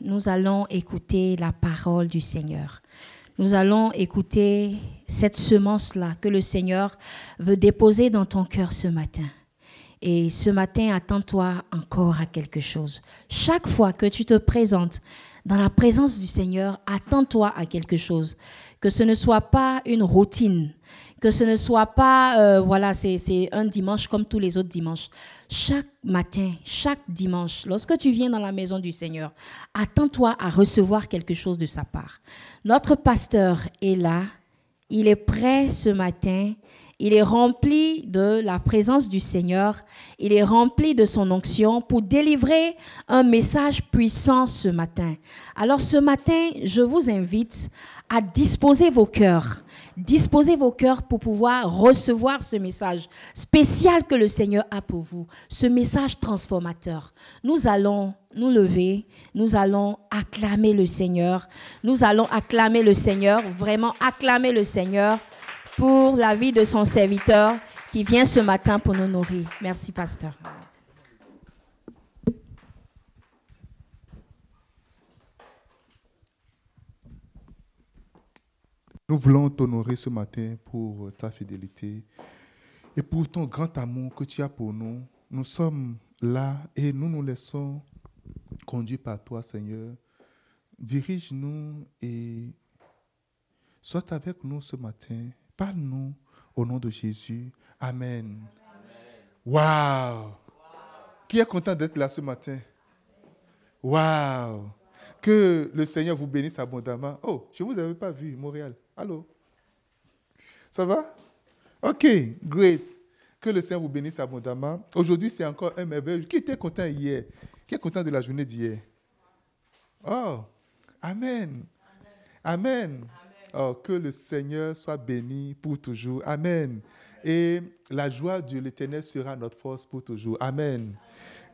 Nous allons écouter la parole du Seigneur. Nous allons écouter cette semence-là que le Seigneur veut déposer dans ton cœur ce matin. Et ce matin, attends-toi encore à quelque chose. Chaque fois que tu te présentes dans la présence du Seigneur, attends-toi à quelque chose. Que ce ne soit pas une routine, que ce ne soit pas, c'est un dimanche comme tous les autres dimanches. Chaque matin, chaque dimanche, lorsque tu viens dans la maison du Seigneur, attends-toi à recevoir quelque chose de sa part. Notre pasteur est là, il est prêt ce matin, il est rempli de la présence du Seigneur, il est rempli de son onction pour délivrer un message puissant ce matin. Alors ce matin, je vous invite à disposer vos cœurs. Disposez vos cœurs pour pouvoir recevoir ce message spécial que le Seigneur a pour vous, ce message transformateur. Nous allons nous lever, nous allons acclamer le Seigneur, vraiment acclamer le Seigneur pour la vie de son serviteur qui vient ce matin pour nous nourrir. Merci, pasteur. Nous voulons t'honorer ce matin pour ta fidélité et pour ton grand amour que tu as pour nous. Nous sommes là et nous nous laissons conduire par toi, Seigneur. Dirige-nous et sois avec nous ce matin. Parle-nous au nom de Jésus. Amen. Waouh! Wow. Qui est content d'être là ce matin? Waouh! Que le Seigneur vous bénisse abondamment. Oh, je ne vous avais pas vu, Montréal. Allô? Ça va? OK, great. Que le Seigneur vous bénisse abondamment. Aujourd'hui, c'est encore un merveilleux. Qui était content hier? Qui est content de la journée d'hier? Oh, amen. Amen. Oh, que le Seigneur soit béni pour toujours. Amen. Et la joie de l'Éternel sera notre force pour toujours. Amen.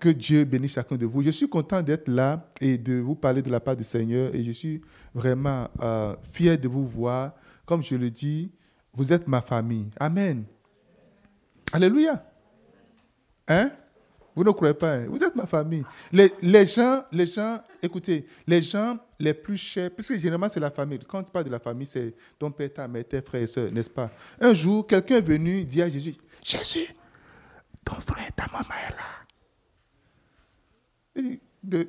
Que Dieu bénisse chacun de vous. Je suis content d'être là et de vous parler de la part du Seigneur. Et je suis vraiment fier de vous voir. Comme je le dis, vous êtes ma famille. Amen. Alléluia. Hein? Vous ne croyez pas, hein? Vous êtes ma famille. Les gens, écoutez, les gens les plus chers, puisque généralement c'est la famille. Quand tu parles de la famille, c'est ton père, ta mère, tes frères et sœurs, n'est-ce pas? Un jour, quelqu'un est venu dire à Jésus, « Jésus, ton frère, ta maman est là. »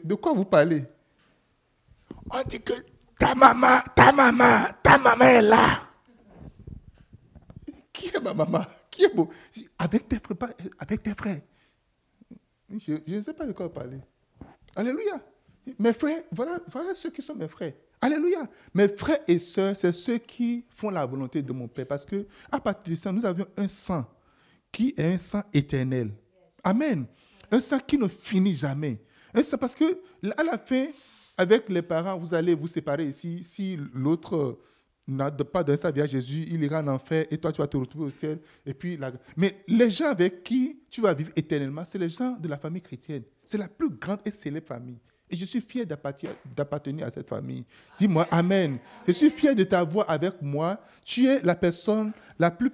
De quoi vous parlez? On dit que ta maman est là. Qui est ma maman? Qui est beau? Avec tes frères. Je ne sais pas de quoi vous parlez. Alléluia. Mes frères, voilà ceux qui sont mes frères. Alléluia. Mes frères et sœurs, c'est ceux qui font la volonté de mon Père. Parce que à partir du sang, nous avions un sang qui est un sang éternel. Amen. Un sang qui ne finit jamais. Parce que à la fin, avec les parents, vous allez vous séparer ici. Si l'autre n'a pas donné sa vie à Jésus, il ira en enfer et toi, tu vas te retrouver au ciel. Et puis, mais les gens avec qui tu vas vivre éternellement, c'est les gens de la famille chrétienne. C'est la plus grande et célèbre famille. Et je suis fier d'appartenir à cette famille. Dis-moi Amen. Je suis fier de t'avoir avec moi. Tu es la personne la plus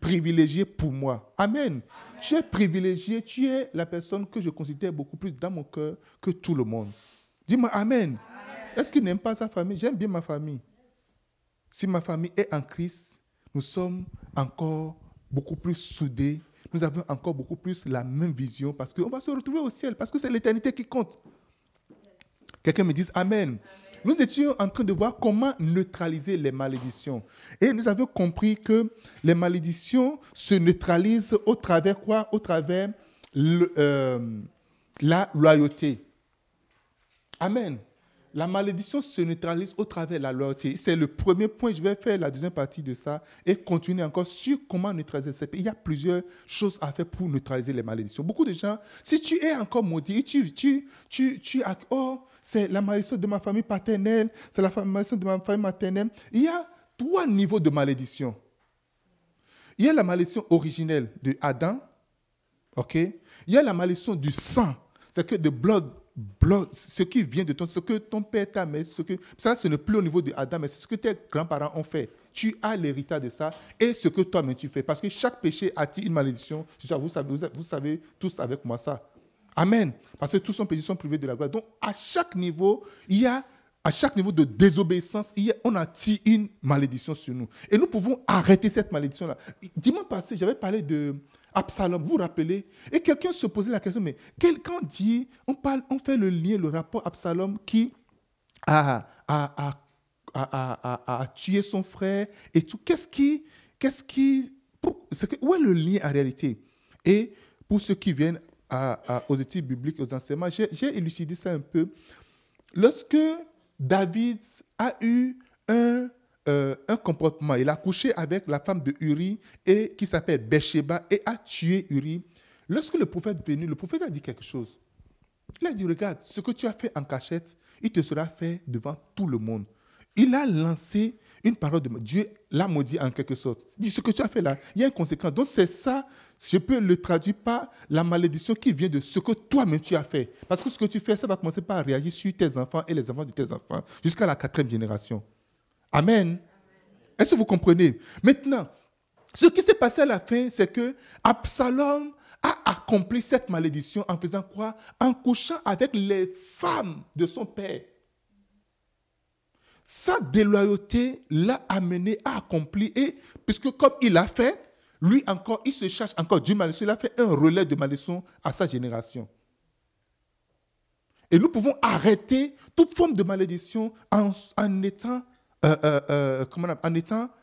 privilégiée pour moi. Amen. Tu es privilégié, tu es la personne que je considère beaucoup plus dans mon cœur que tout le monde. Dis-moi Amen. Amen. Est-ce qu'il n'aime pas sa famille? J'aime bien ma famille. Si ma famille est en Christ, nous sommes encore beaucoup plus soudés. Nous avons encore beaucoup plus la même vision parce qu'on va se retrouver au ciel, parce que c'est l'éternité qui compte. Quelqu'un me dise Amen. Amen. Nous étions en train de voir comment neutraliser les malédictions. Et nous avons compris que les malédictions se neutralisent au travers quoi? Au travers la loyauté. Amen. La malédiction se neutralise au travers de la loyauté. C'est le premier point. Je vais faire la deuxième partie de ça et continuer encore sur comment neutraliser ces pays. Il y a plusieurs choses à faire pour neutraliser les malédictions. Beaucoup de gens, si tu es encore maudit, c'est la malédiction de ma famille paternelle, c'est la malédiction de ma famille maternelle. Il y a 3 niveaux de malédiction. Il y a la malédiction originelle de Adam. Okay? Il y a la malédiction du sang. C'est que de blood, ce qui vient de ce que ton père t'a mis, ça ce n'est plus au niveau de Adam, mais c'est ce que tes grands-parents ont fait. Tu as l'héritage de ça et ce que toi-même tu fais. Parce que chaque péché attire une malédiction. Vous savez tous avec moi ça. Amen. Parce que tous sont péchés, sont privés de la gloire. Donc, à chaque niveau, il y a, à chaque niveau de désobéissance, on attire une malédiction sur nous. Et nous pouvons arrêter cette malédiction-là. Dimanche passé, j'avais parlé de Absalom, vous vous rappelez? Et quelqu'un se posait la question, mais quelqu'un dit, on fait le lien, le rapport Absalom qui a tué son frère et tout. Où est le lien en réalité? Et pour ceux qui viennent aux études bibliques, aux enseignements, j'ai élucidé ça un peu. Lorsque David a eu un comportement, il a couché avec la femme de Uri, et, qui s'appelle Bathsheba, et a tué Uri. Lorsque le prophète est venu, le prophète a dit quelque chose. Il a dit, regarde, ce que tu as fait en cachette, il te sera fait devant tout le monde. Il a lancé une parole de Dieu, l'a maudit en quelque sorte. Il dit, ce que tu as fait là, il y a une conséquence. Donc c'est ça, je peux le traduire par la malédiction qui vient de ce que toi-même tu as fait. Parce que ce que tu fais, ça va commencer par réagir sur tes enfants et les enfants de tes enfants, jusqu'à la 4e génération. Amen. Est-ce que vous comprenez? Maintenant, ce qui s'est passé à la fin, c'est que Absalom a accompli cette malédiction en faisant quoi? En couchant avec les femmes de son père. Sa déloyauté l'a amené à accomplir. Et puisque comme il l'a fait, lui encore, il se cherche encore du malédiction. Il a fait un relais de malédiction à sa génération. Et nous pouvons arrêter toute forme de malédiction en étant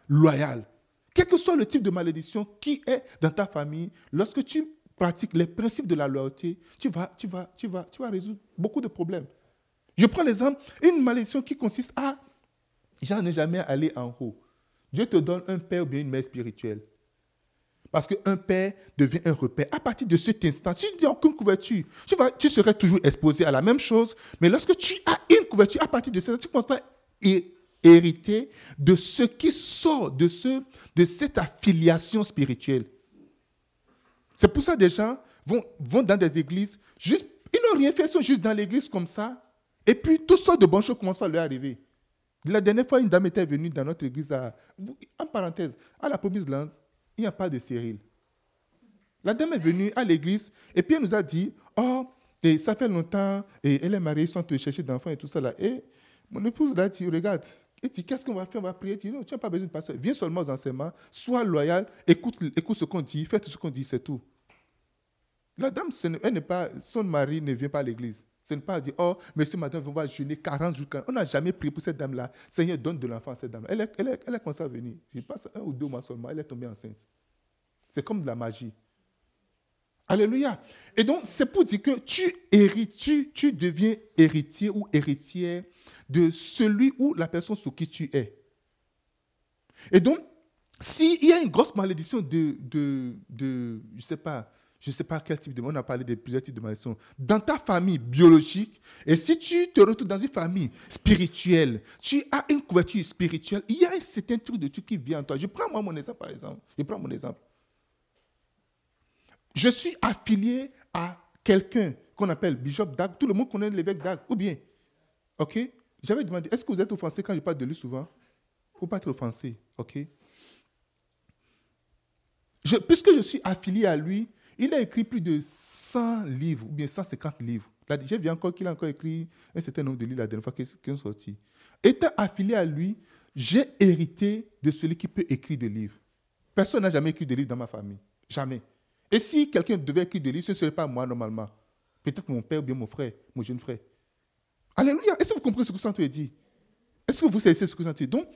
loyal. Quel que soit le type de malédiction qui est dans ta famille, lorsque tu pratiques les principes de la loyauté, tu vas résoudre beaucoup de problèmes. Je prends l'exemple, une malédiction qui consiste à j'en ai jamais allé en haut. Dieu te donne un père ou bien une mère spirituelle. Parce qu'un père devient un repère. À partir de cet instant, si tu n'as aucune couverture, tu serais toujours exposé à la même chose. Mais lorsque tu as une couverture, à partir de cet instant, tu ne commences pas à hériter de ce qui sort de cette affiliation spirituelle. C'est pour ça que des gens vont dans des églises, juste, ils n'ont rien fait, ils sont juste dans l'église comme ça. Et puis, toutes sortes de bonnes choses commencent à leur arriver. La dernière fois, une dame était venue dans notre église, en parenthèse, à la Promise Land, il n'y a pas de stérile. La dame est venue à l'église et puis elle nous a dit, oh, et ça fait longtemps, et elle est mariée, ils sont allés chercher d'enfants et tout ça là. Et mon épouse l'a dit, regarde, elle dit, qu'est-ce qu'on va faire? On va prier. Elle dit, non, tu n'as pas besoin de pasteur. Viens seulement aux enseignements, sois loyal, écoute ce qu'on dit, fais tout ce qu'on dit, c'est tout. La dame, elle n'est pas, son mari ne vient pas à l'église. Ce n'est pas dire, oh, monsieur, madame, on va jeûner 40 jours. On n'a jamais prié pour cette dame-là. Seigneur, donne de l'enfant à cette dame-là. Elle est comme ça venue. Je passe 1 ou 2 mois seulement, elle est tombée enceinte. C'est comme de la magie. Alléluia. Et donc, c'est pour dire que tu hérites, tu deviens héritier ou héritière de celui ou la personne sous qui tu es. Et donc, s'il y a une grosse malédiction de je ne sais pas, quel type de... On a parlé de plusieurs types de malédictions. Dans ta famille biologique, et si tu te retrouves dans une famille spirituelle, tu as une couverture spirituelle, il y a un certain truc de truc qui vient en toi. Je prends moi mon exemple, par exemple. Je suis affilié à quelqu'un qu'on appelle Bishop Dag. Tout le monde connaît l'évêque Dag, ou bien. OK? J'avais demandé, est-ce que vous êtes offensé quand je parle de lui souvent? Il ne faut pas être offensé. OK? Puisque je suis affilié à lui, il a écrit plus de 100 livres, ou bien 150 livres. Là, j'ai vu encore qu'il a encore écrit un certain nombre de livres la dernière fois qu'ils sont sortis. Étant affilié à lui, j'ai hérité de celui qui peut écrire des livres. Personne n'a jamais écrit de livres dans ma famille. Jamais. Et si quelqu'un devait écrire des livres, ce ne serait pas moi normalement. Peut-être mon père ou bien mon frère, mon jeune frère. Alléluia. Est-ce que vous comprenez ce que le Saint-Esprit dit? Est-ce que vous savez ce que le Saint-Esprit dit? Donc,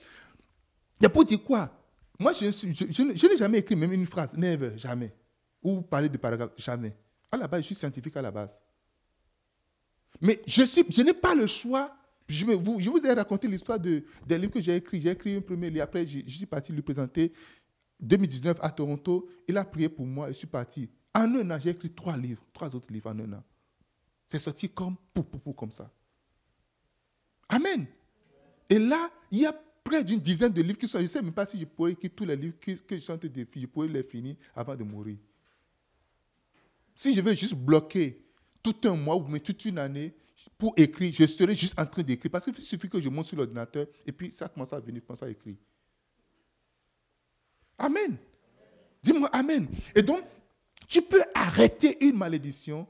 il y a pour dire quoi? Moi, je n'ai jamais écrit même une phrase. Never, jamais. Ou parler de paragraphe, jamais. À la base, je suis scientifique à la base. Mais je n'ai pas le choix. Je vous ai raconté l'histoire des livres que j'ai écrits. J'ai écrit un premier livre. Après, je suis parti lui présenter. 2019 à Toronto, il a prié pour moi et je suis parti. En 1 an, j'ai écrit 3 autres livres en 1 an. C'est sorti comme pour comme ça. Amen. Et là, il y a près d'une dizaine de livres qui sont. Je ne sais même pas si je pourrais écrire tous les livres que je chante des filles. Je pourrais les finir avant de mourir. Si je veux juste bloquer tout un mois ou toute une année pour écrire, je serai juste en train d'écrire. Parce qu'il suffit que je monte sur l'ordinateur et puis ça commence à venir, je commence à écrire. Amen. Dis-moi Amen. Et donc, tu peux arrêter une malédiction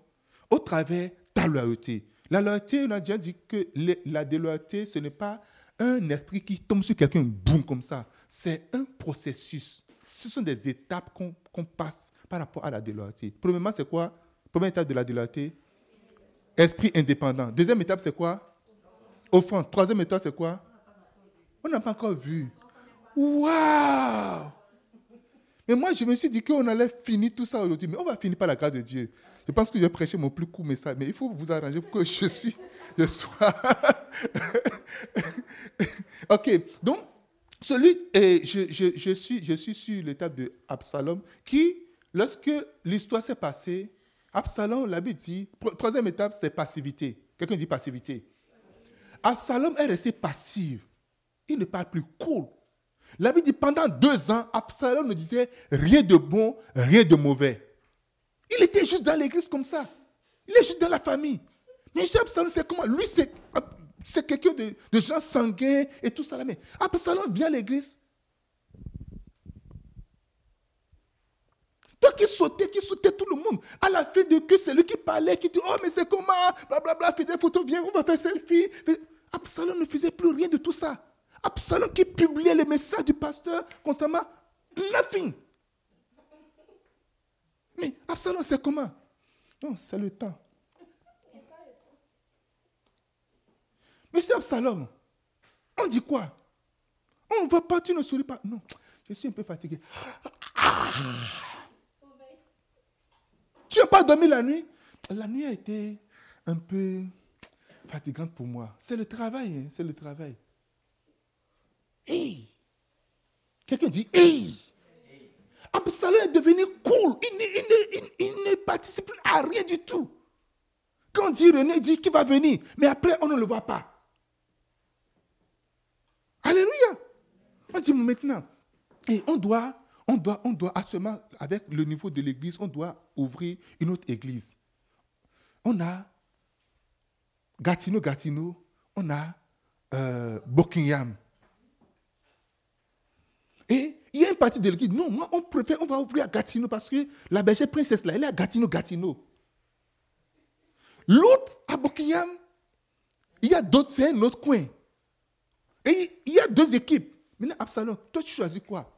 au travers ta loyauté. La loyauté, on a déjà dit que la déloyauté, ce n'est pas un esprit qui tombe sur quelqu'un, boum, comme ça. C'est un processus. Ce sont des étapes qu'on passe par rapport à la déloyauté. Premièrement, c'est quoi? Première étape de la déloyauté, esprit indépendant. Deuxième étape, c'est quoi? Offense. Troisième étape, c'est quoi? On n'a pas encore vu. Waouh! Mais moi, je me suis dit qu'on allait finir tout ça aujourd'hui. Mais on va finir par la grâce de Dieu. Je pense que j'ai prêché mon plus court message. Mais il faut vous arranger pour que je sois... OK. Donc, je suis sur l'étape de Absalom qui, lorsque l'histoire s'est passée, Absalom, la Bible dit, troisième étape, c'est passivité. Quelqu'un dit passivité. Absalom est resté passif. Il ne parle plus. Cool. La Bible dit, pendant 2 ans, Absalom ne disait rien de bon, rien de mauvais. Il était juste dans l'église comme ça. Il est juste dans la famille. Mais Absalom, c'est comment? Lui, c'est quelqu'un de gens sanguins et tout ça. Mais Absalom vient à l'église. Toi qui sautais tout le monde. À la fin de que c'est lui qui parlait, qui dit, oh, mais c'est comment? Blablabla, fais des photos, viens, on va faire selfie. Absalom ne faisait plus rien de tout ça. Absalom qui publiait les messages du pasteur constamment, nothing. Mais Absalom, c'est comment? Non, c'est le temps. Monsieur Absalom, on dit quoi? On ne va pas, tu ne souris pas. Non, je suis un peu fatigué. Tu n'as pas dormi la nuit? La nuit a été un peu fatigante pour moi. C'est le travail, hein? C'est le travail. Hey. Quelqu'un dit hey. Absalom est devenu cool. Il ne participe à rien du tout. Quand on dit René, il dit qu'il va venir. Mais après, on ne le voit pas. Alléluia. On dit maintenant. Et on doit actuellement, avec le niveau de l'église, on doit ouvrir une autre église. On a Gatineau. On a Buckingham. Et il y a une partie de l'église, non, moi, on préfère, on va ouvrir à Gatineau parce que la bergère princesse, là, elle est à Gatineau. L'autre, à Buckingham, il y a d'autres, c'est un autre coin. Et il y a 2 équipes. Maintenant, Absalom, toi, tu choisis quoi?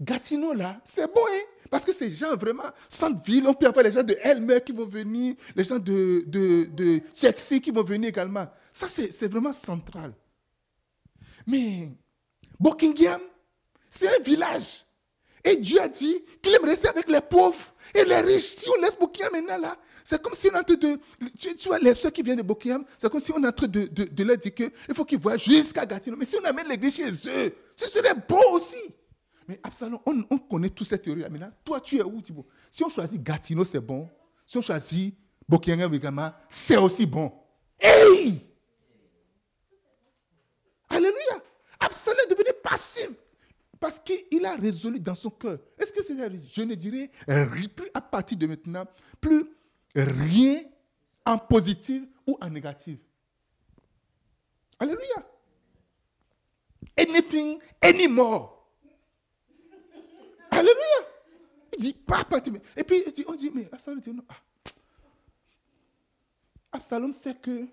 Gatineau, là, c'est bon, hein? Parce que ces gens, vraiment, centre-ville, on peut avoir les gens de Elmer qui vont venir, les gens de Chelsea qui vont venir également. Ça, c'est vraiment central. Mais Buckingham, c'est un village. Et Dieu a dit qu'il aime rester avec les pauvres et les riches. Si on laisse Buckingham maintenant là, c'est comme si on est en train de... Tu vois, les soeurs qui viennent de Buckingham, c'est comme si on est en train de leur dire qu'il faut qu'ils voient jusqu'à Gatineau. Mais si on amène l'église chez eux, ce serait bon aussi. Mais Absalom, on connaît toute cette théorie-là. Maintenant, toi, tu es où, Thibaut? Si on choisit Gatineau, c'est bon. Si on choisit Buckingham également, c'est aussi bon. Hey! Alléluia. Absalom est devenu passif parce qu'il a résolu dans son cœur. Est-ce que c'est je ne dirais plus à partir de maintenant, plus rien en positif ou en négatif. Alléluia. Anything, anymore. Alléluia. Il dit pas à partir. Et puis on dit mais Absalom dit non. Ah. Absalom sait que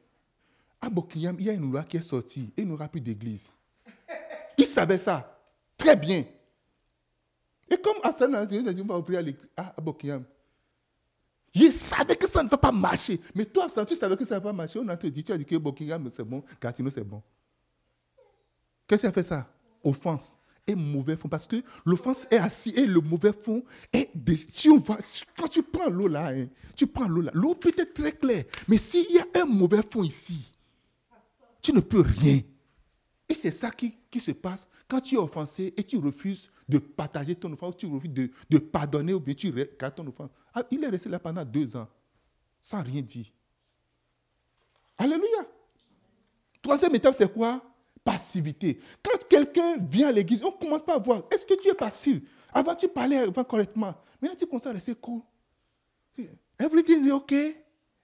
à Buckingham, il y a une loi qui est sortie et il n'aura plus d'église. Il savait ça très bien. Et comme Absalom a dit, on va ouvrir à Buckingham. Il savait que ça ne va pas marcher. Mais toi, Absalom, tu savais que ça ne va pas marcher. On a te dit, tu as dit que Buckingham, c'est bon, Gatineau, c'est bon. Qu'est-ce qui a fait ça? Offense et mauvais fond. Parce que l'offense est assise et le mauvais fond est... Si on voit, quand tu prends l'eau là, hein, l'eau peut être très claire. Mais s'il y a un mauvais fond ici, tu ne peux rien. Et c'est ça qui se passe quand tu es offensé et tu refuses de partager ton offense, tu refuses de pardonner ou bien tu regardes ton offense. Ah, il est resté là pendant 2 ans, sans rien dire. Alléluia. Troisième étape, c'est quoi? Passivité. Quand quelqu'un vient à l'église, on ne commence pas à voir. Est-ce que tu es passif? Avant, tu parlais avant correctement. Maintenant, tu commences à rester cool. Everything is okay?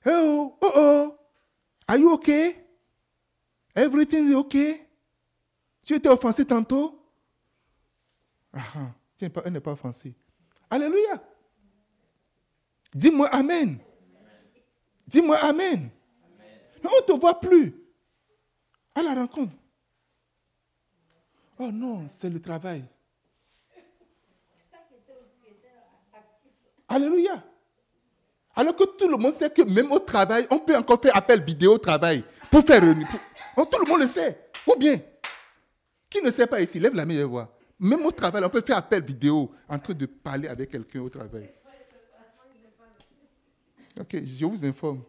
Oh, oh, oh. Are you okay? Everything is okay. Tu étais offensé tantôt. Ah, tiens, elle n'est pas offensée. Alléluia. Dis-moi amen. Dis-moi amen. Non, on ne te voit plus à la rencontre. Oh non, c'est le travail. Alléluia. Alors que tout le monde sait que même au travail, on peut encore faire appel vidéo au travail pour faire réunir. Tout le monde le sait. Ou bien, qui ne sait pas ici, lève la main et vois. Même au travail, on peut faire appel vidéo en train de parler avec quelqu'un au travail. Ok, je vous informe.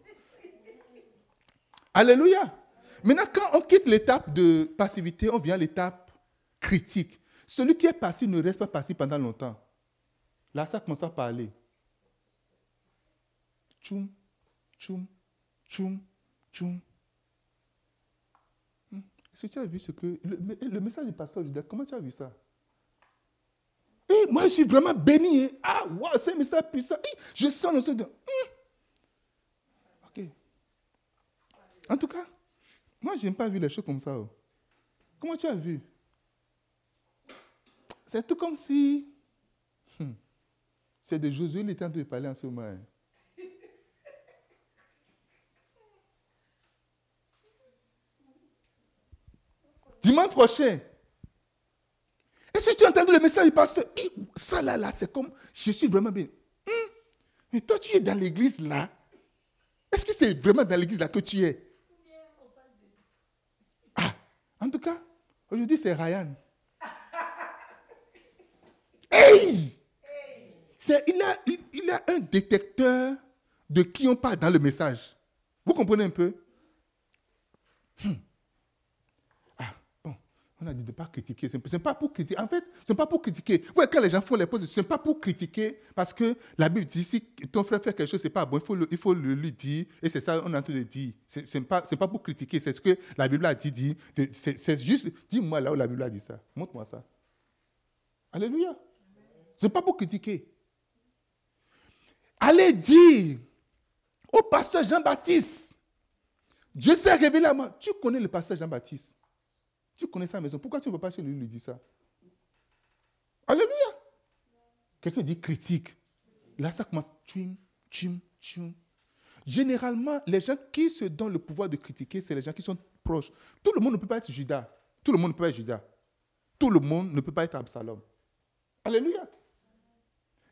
Alléluia. Maintenant, quand on quitte l'étape de passivité, on vient à l'étape critique. Celui qui est passif ne reste pas passif pendant longtemps. Là, ça commence à parler. Tchoum, tchoum, tchoum, tchoum. Est-ce que tu as vu ce que... Le message du pasteur, comment tu as vu ça? Et moi, je suis vraiment béni. Ah, waouh, c'est un message puissant. Et je sens le son de... Ok. En tout cas, moi, je n'ai pas vu les choses comme ça. Oh. Comment tu as vu? C'est tout comme si... C'est de Josué, il est en train de parler en ce moment. Dimanche prochain. Et si tu entends le message du pasteur, ça là, c'est comme, je suis vraiment bien. Mais toi, tu es dans l'église là. Est-ce que c'est vraiment dans l'église là que tu es? Ah, en tout cas, aujourd'hui, c'est Ryan. Hey! Il a un détecteur de qui on parle dans le message. Vous comprenez un peu? On a dit de ne pas critiquer. Ce n'est pas pour critiquer. En fait, ce n'est pas pour critiquer. Vous voyez, quand les gens font les pauses, ce n'est pas pour critiquer parce que la Bible dit si ton frère fait quelque chose, ce n'est pas bon. Il faut le lui dire. Et c'est ça qu'on est en train de dire. Ce n'est pas pour critiquer. C'est ce que la Bible a dit. C'est juste, dis-moi là où la Bible a dit ça. Montre-moi ça. Alléluia. Ce n'est pas pour critiquer. Allez dire au pasteur Jean-Baptiste, Dieu s'est révélé à moi. Tu connais le pasteur Jean-Baptiste? Tu connais sa maison. Pourquoi tu ne peux pas chez lui dire ça? Alléluia. Quelqu'un dit critique. Là, ça commence. Tchum, tchum, tchum. Généralement, les gens qui se donnent le pouvoir de critiquer, c'est les gens qui sont proches. Tout le monde ne peut pas être Judas. Tout le monde ne peut pas être Judas. Tout le monde ne peut pas être Absalom. Alléluia.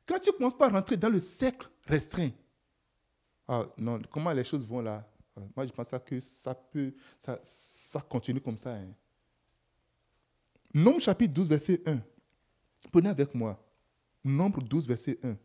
Quand tu ne commences pas à rentrer dans le cercle restreint, ah non, comment les choses vont là? Moi, je pense que ça continue comme ça. Hein. Nombre chapitre 12, verset 1. Prenez avec moi. Nombre 12, verset 1.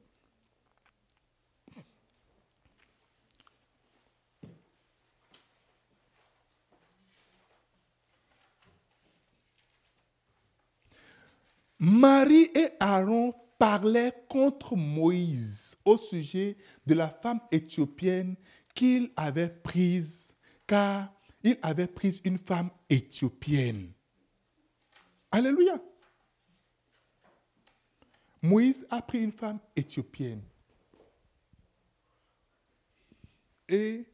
Marie et Aaron parlaient contre Moïse au sujet de la femme éthiopienne qu'il avait prise, car il avait pris une femme éthiopienne. Alléluia. Moïse a pris une femme éthiopienne. Et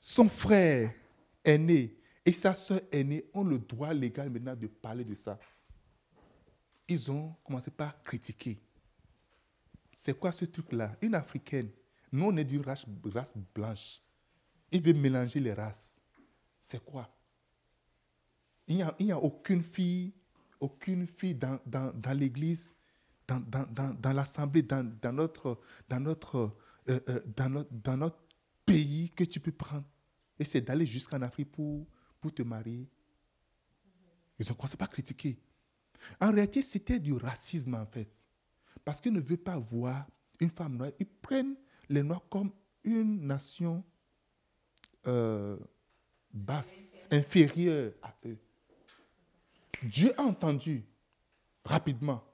son frère aîné et sa sœur aînée ont le droit légal maintenant de parler de ça. Ils ont commencé par critiquer. C'est quoi ce truc-là? Une Africaine. Nous, on est d'une race blanche. Ils veulent mélanger les races. C'est quoi? Il n'y a aucune fille dans l'église, dans l'assemblée, dans notre pays que tu peux prendre. Et c'est d'aller jusqu'en Afrique pour te marier. Ils ont commencé à critiquer. En réalité, c'était du racisme, en fait. Parce qu'ils ne veulent pas voir une femme noire. Ils prennent les Noirs comme une nation basse, inférieure à eux. Dieu a entendu rapidement.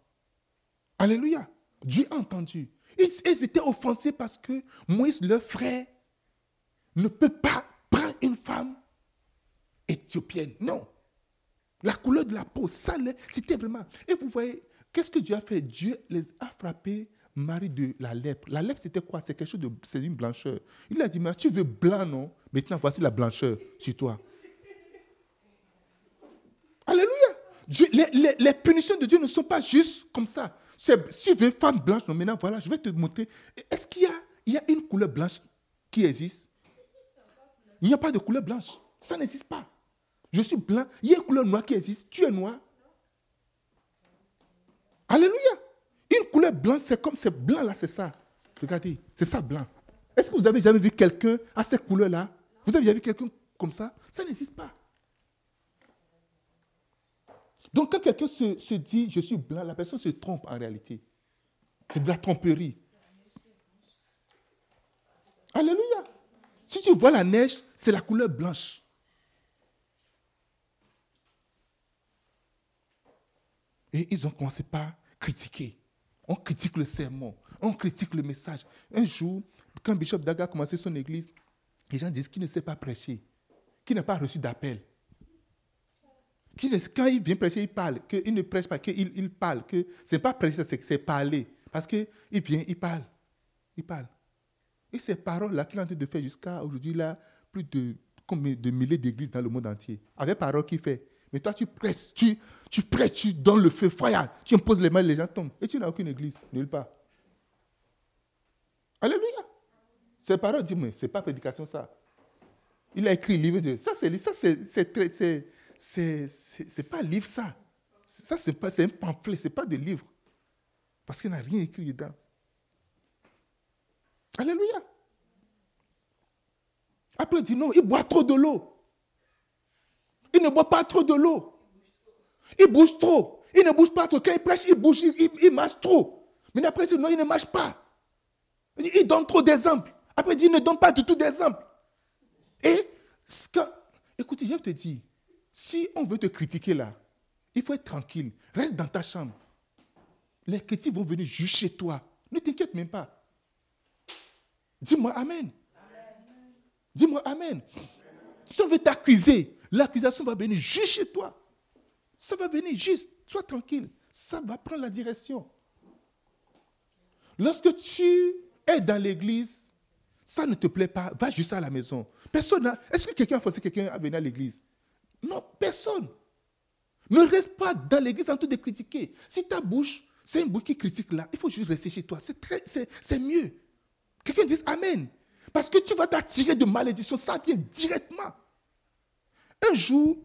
Alléluia. Dieu a entendu. Ils étaient offensés parce que Moïse, leur frère, ne peut pas prendre une femme éthiopienne. Non. La couleur de la peau, ça, c'était vraiment... Et vous voyez, qu'est-ce que Dieu a fait? Dieu les a frappés, Marie, de la lèpre. La lèpre, c'était quoi? C'est quelque chose de... C'est une blancheur. Il a dit, mais tu veux blanc, non? Maintenant, voici la blancheur sur toi. Alléluia. Dieu, les punitions de Dieu ne sont pas juste comme ça. Si tu veux femme blanche, non, maintenant, voilà, je vais te montrer. Est-ce qu'il y a il y a une couleur blanche qui existe. Il n'y a pas de couleur blanche. Ça n'existe pas. Je suis blanc. Il y a une couleur noire qui existe. Tu es noir. Alléluia. Une couleur blanche, c'est comme ce blanc-là, c'est ça. Regardez, c'est ça blanc. Est-ce que vous avez jamais vu quelqu'un à cette couleur-là? Vous avez déjà vu quelqu'un comme ça? Ça n'existe pas. Donc, quand quelqu'un se dit « je suis blanc », la personne se trompe en réalité. C'est de la tromperie. Alléluia. Si tu vois la neige, c'est la couleur blanche. Et ils ont commencé par critiquer. On critique le sermon, on critique le message. Un jour, quand Bishop Daga a commencé son église, les gens disent qu'il ne sait pas prêcher, qu'il n'a pas reçu d'appel. Quand il vient prêcher, il parle, qu'il ne prêche pas, qu'il parle, que ce n'est pas prêcher, c'est parler. Parce qu'il vient, il parle. Et ces paroles-là qu'il est en train de faire jusqu'à aujourd'hui, là, plus de milliers d'églises dans le monde entier. Avec paroles qu'il fait. Mais toi, tu prêches, tu donnes le feu, foyer, tu imposes les mains, les gens tombent. Et tu n'as aucune église, nulle part. Alléluia. Ces paroles disent, mais ce n'est pas prédication, ça. Il a écrit le livre de... C'est pas un livre, ça. Ça, c'est un pamphlet, c'est pas des livres. Parce qu'il n'a rien écrit dedans. Alléluia. Après, il dit non, il boit trop de l'eau. Il ne boit pas trop de l'eau. Il bouge trop. Il ne bouge pas trop. Quand il prêche, il bouge, il marche trop. Mais après, non, il ne marche pas. Il donne trop d'exemples. Après, il dit, il ne donne pas du tout d'exemples. Et, écoutez, je vais te dire, si on veut te critiquer là, il faut être tranquille. Reste dans ta chambre. Les critiques vont venir juste chez toi. Ne t'inquiète même pas. Dis-moi amen. Amen. Dis-moi amen. Amen. Si on veut t'accuser, l'accusation va venir juste chez toi. Ça va venir juste. Sois tranquille. Ça va prendre la direction. Lorsque tu es dans l'église, ça ne te plaît pas. Va juste à la maison. Est-ce que quelqu'un a forcé quelqu'un à venir à l'église? Non, personne. Ne reste pas dans l'église en train de critiquer. Si ta bouche, c'est une bouche qui critique là, il faut juste rester chez toi. C'est mieux. Quelqu'un dit amen. Parce que tu vas t'attirer de malédiction. Ça vient directement. Un jour,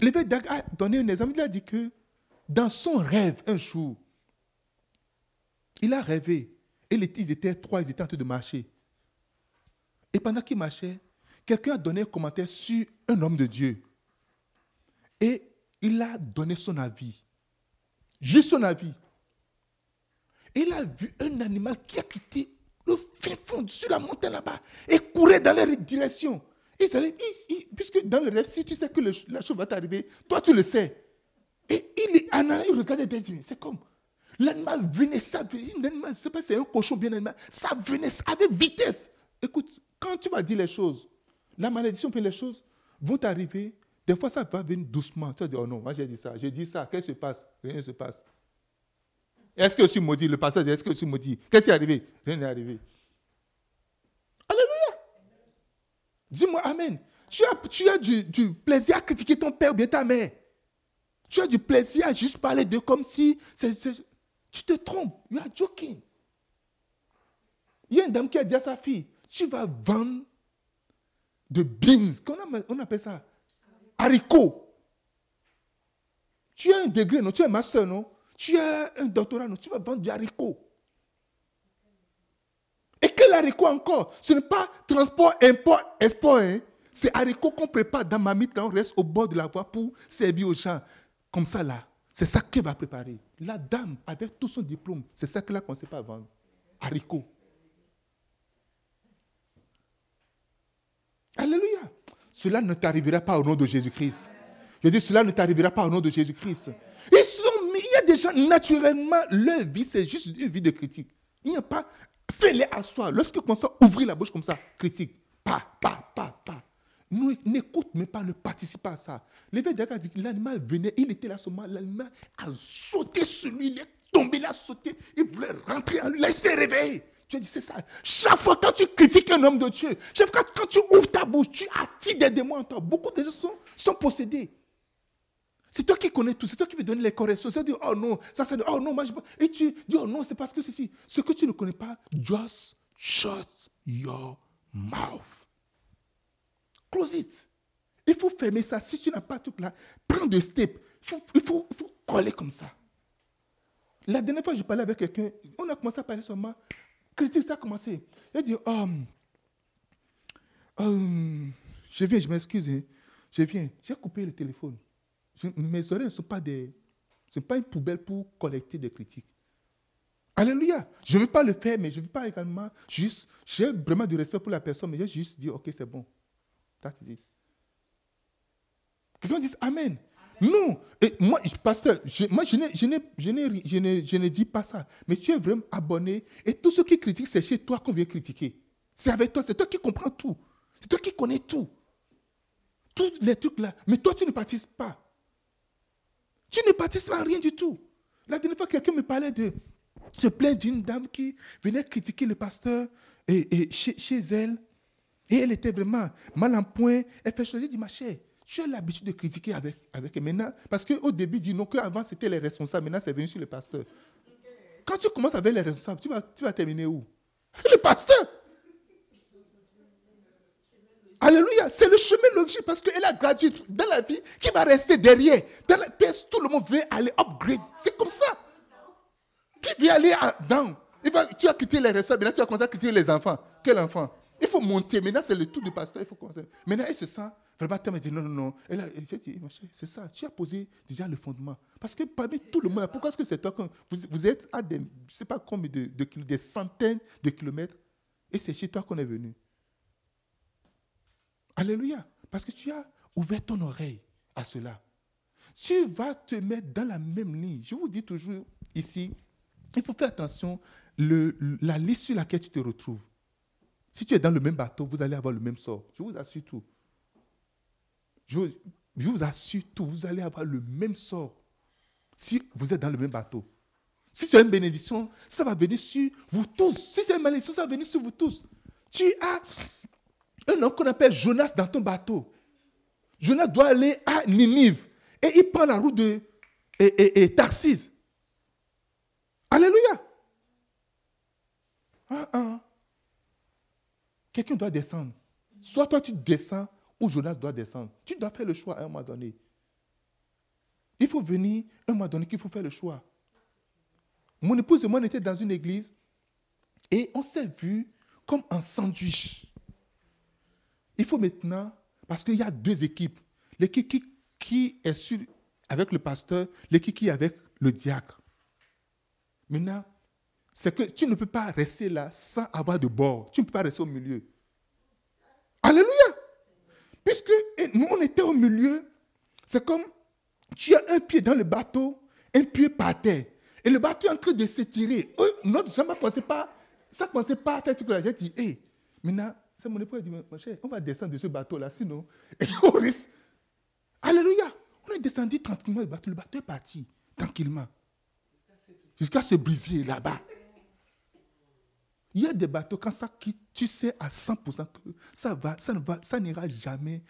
l'évêque Dag a donné un exemple. Il a dit que dans son rêve, un jour, il a rêvé. Et ils étaient trois, ils étaient en train de marcher. Et pendant qu'ils marchaient, quelqu'un a donné un commentaire sur un homme de Dieu. Et il a donné son avis. Juste son avis. Et il a vu un animal qui a quitté le fin fond sur la montagne là-bas et courait dans leur direction. Et ils allaient, puisque dans le rêve, si tu sais que la chose va t'arriver, toi tu le sais. Et il regardait derrière, c'est comme l'animal venait, ça venait. L'animal, je ne sais pas si c'est un cochon bien animal, ça venait avec vitesse. Écoute, quand tu vas dire les choses, la malédiction et les choses vont t'arriver. Des fois, ça va venir doucement. Tu vas dire, oh non, moi j'ai dit ça, qu'est-ce qui se passe? Rien ne se passe. Est-ce que je suis maudit? Le pasteur dit, est-ce que je suis maudit? Qu'est-ce qui est arrivé? Rien n'est arrivé. Alléluia. Dis-moi amen. Tu as du plaisir à critiquer ton père ou bien ta mère. Tu as du plaisir à juste parler d'eux comme si... Tu te trompes. You are joking. Il y a une dame qui a dit à sa fille, tu vas vendre de beans, qu'on appelle ça haricots. Tu as un degré, non? Tu as un master, non? Tu as un doctorat, non? Tu vas vendre du haricot. Et quel haricot encore? Ce n'est pas transport, import, export. Hein? C'est haricot qu'on prépare dans ma mythe, là, on reste au bord de la voie pour servir aux gens. Comme ça, là. C'est ça qu'elle va préparer. La dame, avec tout son diplôme, c'est ça qu'elle a commencé à vendre. Haricots. Alléluia. Cela ne t'arrivera pas au nom de Jésus-Christ. Je dis, cela ne t'arrivera pas au nom de Jésus-Christ. Il y a des gens, naturellement, leur vie, c'est juste une vie de critique. Il n'y a pas, fais-les asseoir. Lorsque comme ça, ouvrir la bouche comme ça, critique. Pas. N'écoute même pas, ne participe pas à ça. L'évêque Daga dit que l'animal venait, il était là seulement, l'animal a sauté sur lui, il est tombé, il a sauté, il voulait rentrer en lui, il s'est réveillé. Je dis, c'est ça. Chaque fois quand tu critiques un homme de Dieu, chaque fois quand tu ouvres ta bouche, tu attires des démons en toi. Beaucoup de gens sont possédés. C'est toi qui connais tout. C'est toi qui veux donner les corrections. Tu dis, oh non, ça, oh non, moi je... Et tu dis, oh non, c'est parce que ceci. Ce que tu ne connais pas, Joss, shut your mouth. Close it. Il faut fermer ça. Si tu n'as pas tout là, prends deux steps. Il faut coller comme ça. La dernière fois, je parlais avec quelqu'un. On a commencé à parler seulement. Critique, ça a commencé. Il a dit, je viens, je m'excuse. Je viens. J'ai coupé le téléphone. Mes oreilles ne sont pas ce n'est pas une poubelle pour collecter des critiques. Alléluia. Je ne veux pas le faire, mais je ne veux pas également juste... J'ai vraiment du respect pour la personne, mais j'ai juste dit, OK, c'est bon. That's it. Quelqu'un dit Amen. Amen. Non. Et moi, pasteur, je ne dis pas ça. Mais tu es vraiment abonné. Et tous ceux qui critiquent, c'est chez toi qu'on vient critiquer. C'est avec toi. C'est toi qui comprends tout. C'est toi qui connais tout. Tous les trucs là. Mais toi, tu ne participes pas. Tu ne participes à rien du tout. La dernière fois, quelqu'un me parlait de... se plaint d'une dame qui venait critiquer le pasteur et chez elle. Et elle était vraiment mal en point. Elle fait choisir, dit, ma chère, tu as l'habitude de critiquer avec elle. Maintenant, parce qu'au début, dis non, qu'avant, c'était les responsables. Maintenant, c'est venu sur le pasteur. Quand tu commences avec les responsables, tu vas terminer où? Le pasteur. Alléluia, c'est le chemin logique parce qu'elle a gradué dans la vie qui va rester derrière. Dans la pièce, tout le monde veut aller upgrade. C'est comme ça. Qui vient aller down? Tu as quitté les ressources, maintenant tu as commencé à quitter les enfants. Quel enfant? Il faut monter. Maintenant, c'est le tour du pasteur. Il faut commencer. Maintenant, elle se sent vraiment tellement. Elle dit non. Et là, elle dit, ma chérie, c'est ça. Tu as posé déjà le fondement. Parce que parmi tout le monde, pourquoi est-ce que c'est toi quand vous êtes à des, je sais pas combien des centaines de kilomètres et c'est chez toi qu'on est venu. Alléluia. Parce que tu as ouvert ton oreille à cela. Tu vas te mettre dans la même ligne. Je vous dis toujours ici. Il faut faire attention, la liste sur laquelle tu te retrouves. Si tu es dans le même bateau, vous allez avoir le même sort. Je vous assure tout. Je vous assure tout, vous allez avoir le même sort si vous êtes dans le même bateau. Si c'est une bénédiction, ça va venir sur vous tous. Si c'est une malédiction, ça va venir sur vous tous. Tu as un homme qu'on appelle Jonas dans ton bateau. Jonas doit aller à Ninive et il prend la route de Tarsis. Alléluia. Quelqu'un doit descendre. Soit toi tu descends ou Jonas doit descendre. Tu dois faire le choix à un moment donné. Il faut venir à un moment donné qu'il faut faire le choix. Mon épouse et moi, on était dans une église et on s'est vus comme un sandwich. Il faut maintenant, parce qu'il y a deux équipes. L'équipe qui est avec le pasteur, l'équipe qui est avec le diacre. Maintenant, c'est que tu ne peux pas rester là sans avoir de bord. Tu ne peux pas rester au milieu. Alléluia! Puisque nous, on était au milieu, c'est comme tu as un pied dans le bateau, un pied par terre. Et le bateau est en train de s'étirer. Notre jambe ne pensait pas, ça ne pensait pas à faire tout ça. J'ai dit, hé, maintenant, c'est mon époux qui a dit, mon cher, on va descendre de ce bateau-là, sinon, on risque. Alléluia! On est descendu tranquillement du bateau. Le bateau est parti, tranquillement. Jusqu'à se briser là-bas. Il y a des bateaux, quand ça quitte, tu sais à 100% que ça n'ira jamais.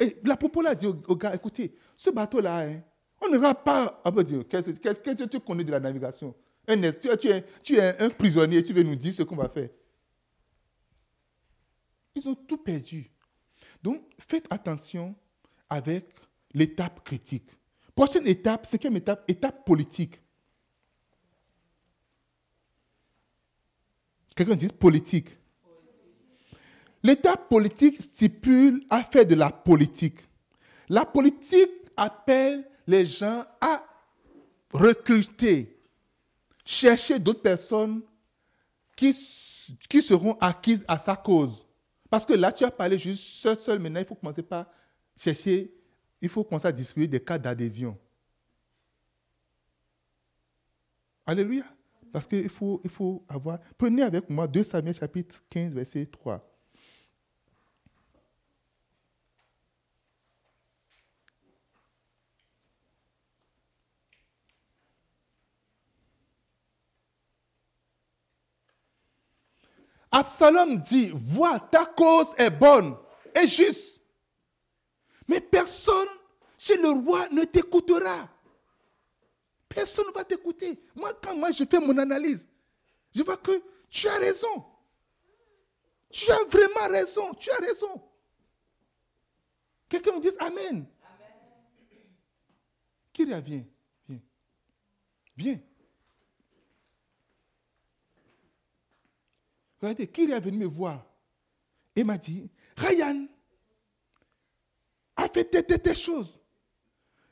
Et la propos là dit au gars, écoutez, ce bateau-là, hein, on n'ira pas... Ah, qu'est-ce que tu connais de la navigation? Tu es un prisonnier, tu veux nous dire ce qu'on va faire. Ils ont tout perdu. Donc, faites attention avec l'étape critique. Prochaine étape, cinquième étape, étape politique. Quelqu'un dit politique. L'étape politique stipule à faire de la politique. La politique appelle les gens à recruter, chercher d'autres personnes qui seront acquises à sa cause. Parce que là, tu as parlé juste seul. Maintenant, il faut commencer par chercher, il faut commencer à distribuer des cartes d'adhésion. Alléluia. Parce qu'il faut, avoir... Prenez avec moi 2 Samuel chapitre 15, verset 3. Absalom dit, « Vois, ta cause est bonne et juste, mais personne chez le roi ne t'écoutera. » Personne ne va t'écouter. Moi, quand je fais mon analyse, je vois que tu as raison. Tu as vraiment raison, tu as raison. Quelqu'un me dise Amen. Kyria, viens, viens, viens. Regardez, Kyria est venu me voir et m'a dit, Ryan a fait telle chose.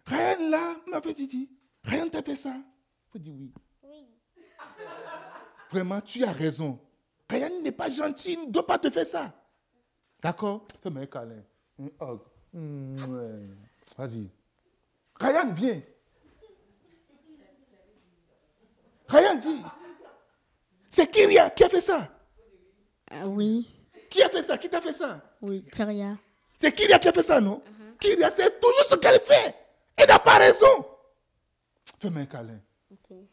Ryan là m'avait dit, Ryan t'a fait ça. Il dit oui. Oui. Vraiment, tu as raison. Ryan n'est pas gentil, il ne doit pas te faire ça. D'accord? Fais-moi un câlin, un hug. Vas-y. Ryan, viens. Ryan dit, c'est Kyria qui a fait ça. Ah oui. Qui a fait ça? Qui t'a fait ça? Oui, Kyria. C'est Kyria qui a fait ça, non? Uh-huh. Kyria, c'est toujours ce qu'elle fait. Elle n'a pas raison. Fais-moi un câlin. Okay.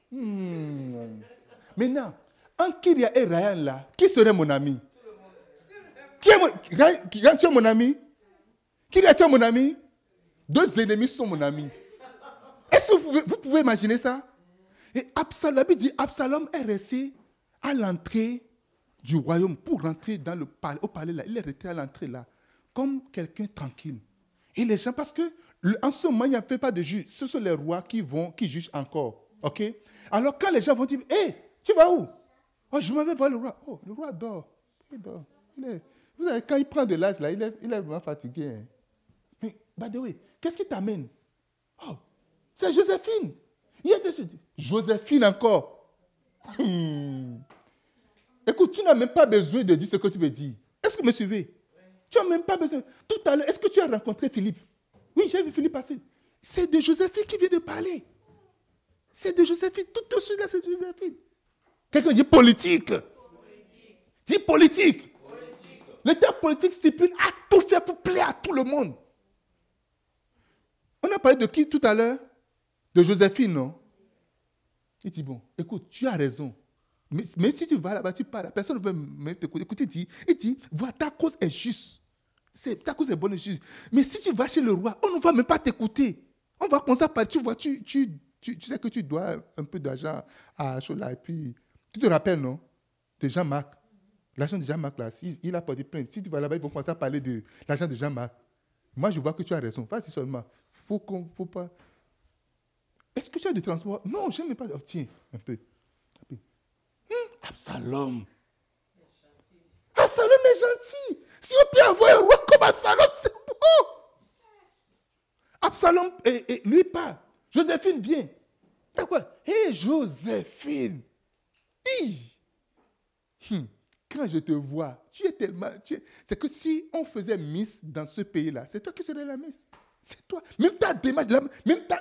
Maintenant, entre Kyria et Ryan, là, qui serait mon ami? Qui est mon... Ryan, tu es mon ami? Kyria, tu es mon ami? Deux ennemis sont mon ami. Est-ce que vous pouvez imaginer ça? Et Absalom, il dit, Absalom est resté à l'entrée du royaume pour rentrer dans le palais, au palais là. Il est resté à l'entrée là, comme quelqu'un tranquille. Et les gens, parce que en ce moment, il n'y avait pas de juge. Ce sont les rois qui jugent encore. Ok? Alors quand les gens vont dire, hé, hey, tu vas où? Oh, je m'en vais voir le roi. Oh, le roi dort. Il dort. Vous savez, quand il prend de l'âge là, il est vraiment fatigué. Hein. Mais, by the way, qu'est-ce qui t'amène? Oh, c'est Joséphine. Il y a des... Joséphine encore. Écoute, tu n'as même pas besoin de dire ce que tu veux dire. Est-ce que vous me suivez? Oui. Tu n'as même pas besoin. Tout à l'heure, est-ce que tu as rencontré Philippe? Oui, j'ai vu Philippe passer. C'est de Joséphine qui vient de parler. C'est de Joséphine. Tout de suite là, c'est de Joséphine. Quelqu'un dit politique. Dis politique. Le terme politique stipule à tout faire pour plaire à tout le monde. On a parlé de qui tout à l'heure? De Joséphine, non? Il dit, bon, écoute, tu as raison. Même si tu vas là-bas, tu parles, personne ne peut même t'écouter. Écoute, il dit, vois, ta cause est juste. Ta cause est bonne et juste. Mais si tu vas chez le roi, on ne va même pas t'écouter. On va commencer à parler. Tu vois, tu sais que tu dois un peu d'argent à Chola. Et puis, tu te rappelles, non? De Jean-Marc. L'argent de Jean-Marc, là, il a porté plainte. Si tu vas là-bas, ils vont commencer à parler de l'argent de Jean-Marc. Moi, je vois que tu as raison. Vas-y seulement. Faut pas. Est-ce que tu as du transport? Non, je n'ai pas. Oh, tiens, un peu. Absalom. Absalom est gentil. Si on peut avoir un roi comme Absalom, c'est bon. Absalom, et lui part. Joséphine vient. C'est quoi? Hé, Joséphine. Quand je te vois, tu es tellement... C'est que si on faisait Miss dans ce pays-là, c'est toi qui serais la Miss. C'est toi. Même ta démarche...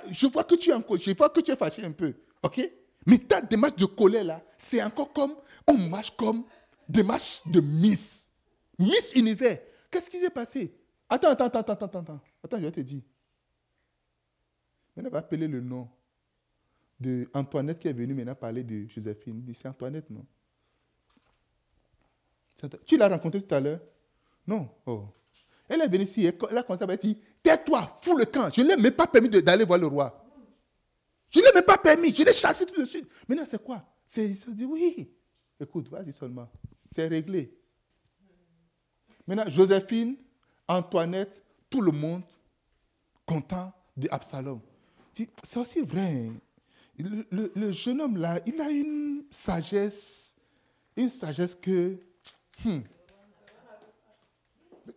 Je vois que tu es en coach. Je vois que tu es fâché un peu. OK? Mais ta démarche de colère, là, c'est encore comme... On marche comme démarche de Miss. Miss Univers. Qu'est-ce qui s'est passé? Attends, je vais te dire. Maintenant, on va appeler le nom de Antoinette qui est venue maintenant parler de Joséphine. C'est Antoinette, non? Tu l'as rencontrée tout à l'heure? Non. Oh. Elle est venue ici, elle a commencé à dire, tais-toi, fous le camp. Je ne l'ai même pas permis d'aller voir le roi. Je ne l'ai même pas permis, je l'ai chassé tout de suite. Maintenant, c'est quoi? Ils se disent, oui, écoute, vas-y seulement. C'est réglé. Maintenant, Joséphine, Antoinette, tout le monde content d'Absalom. C'est aussi vrai. Le jeune homme là, il a une sagesse que...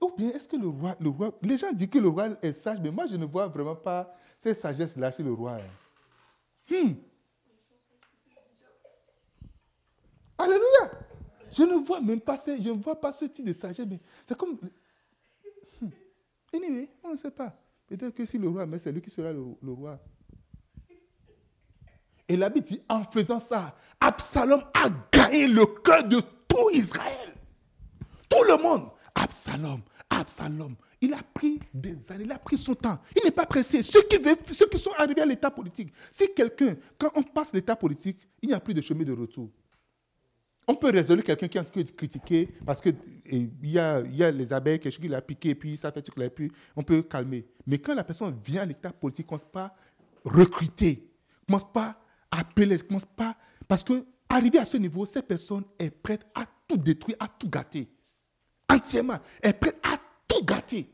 Ou bien est-ce que le roi... Les gens disent que le roi est sage, mais moi je ne vois vraiment pas cette sagesse-là chez le roi. Alléluia! Je ne vois même pas ce type de sagesse, mais c'est comme... Anyway, on ne sait pas. Peut-être que si le roi, mais c'est lui qui sera le roi. Et la Bible dit, en faisant ça, Absalom a gagné le cœur de tout Israël. Tout le monde. Absalom. Il a pris des années, il a pris son temps. Il n'est pas pressé. Ceux qui sont arrivés à l'état politique, si quelqu'un, quand on passe l'état politique, il n'y a plus de chemin de retour. On peut résoudre quelqu'un qui est en train de critiquer parce qu'il y a les abeilles, quelque chose qui l'a piqué, puis ça fait tout là, puis on peut calmer. Mais quand la personne vient à l'état politique, commence pas à recruter, commence pas à appeler, commence pas... Parce que arriver à ce niveau, cette personne est prête à tout détruire, à tout gâter. entièrement est prête à tout gâter.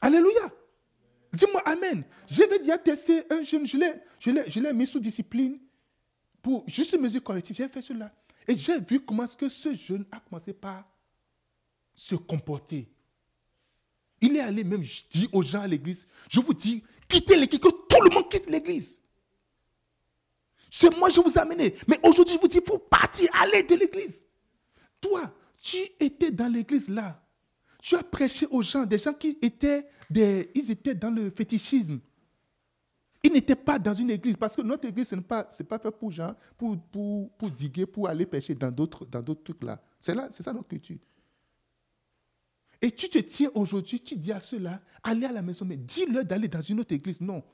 Alléluia. Dis-moi amen. Je vais dire tester un jeune, je l'ai mis sous discipline pour juste mesure collective. J'ai fait cela. Et j'ai vu comment est-ce que ce jeune a commencé par se comporter. Il est allé même dire aux gens à l'église, je vous dis, quittez l'église, que tout le monde quitte l'église. C'est moi je vous amenais. Mais aujourd'hui, je vous dis, pour partir, allez de l'église. Toi, tu étais dans l'église là. Tu as prêché aux gens, des gens qui étaient, ils étaient dans le fétichisme. Ils n'étaient pas dans une église, parce que notre église, ce n'est pas fait pour gens, pour diguer, pour aller pêcher dans d'autres trucs là. C'est ça notre culture. Et tu te tiens aujourd'hui, tu dis à ceux-là, allez à la maison, mais dis-leur d'aller dans une autre église. Non.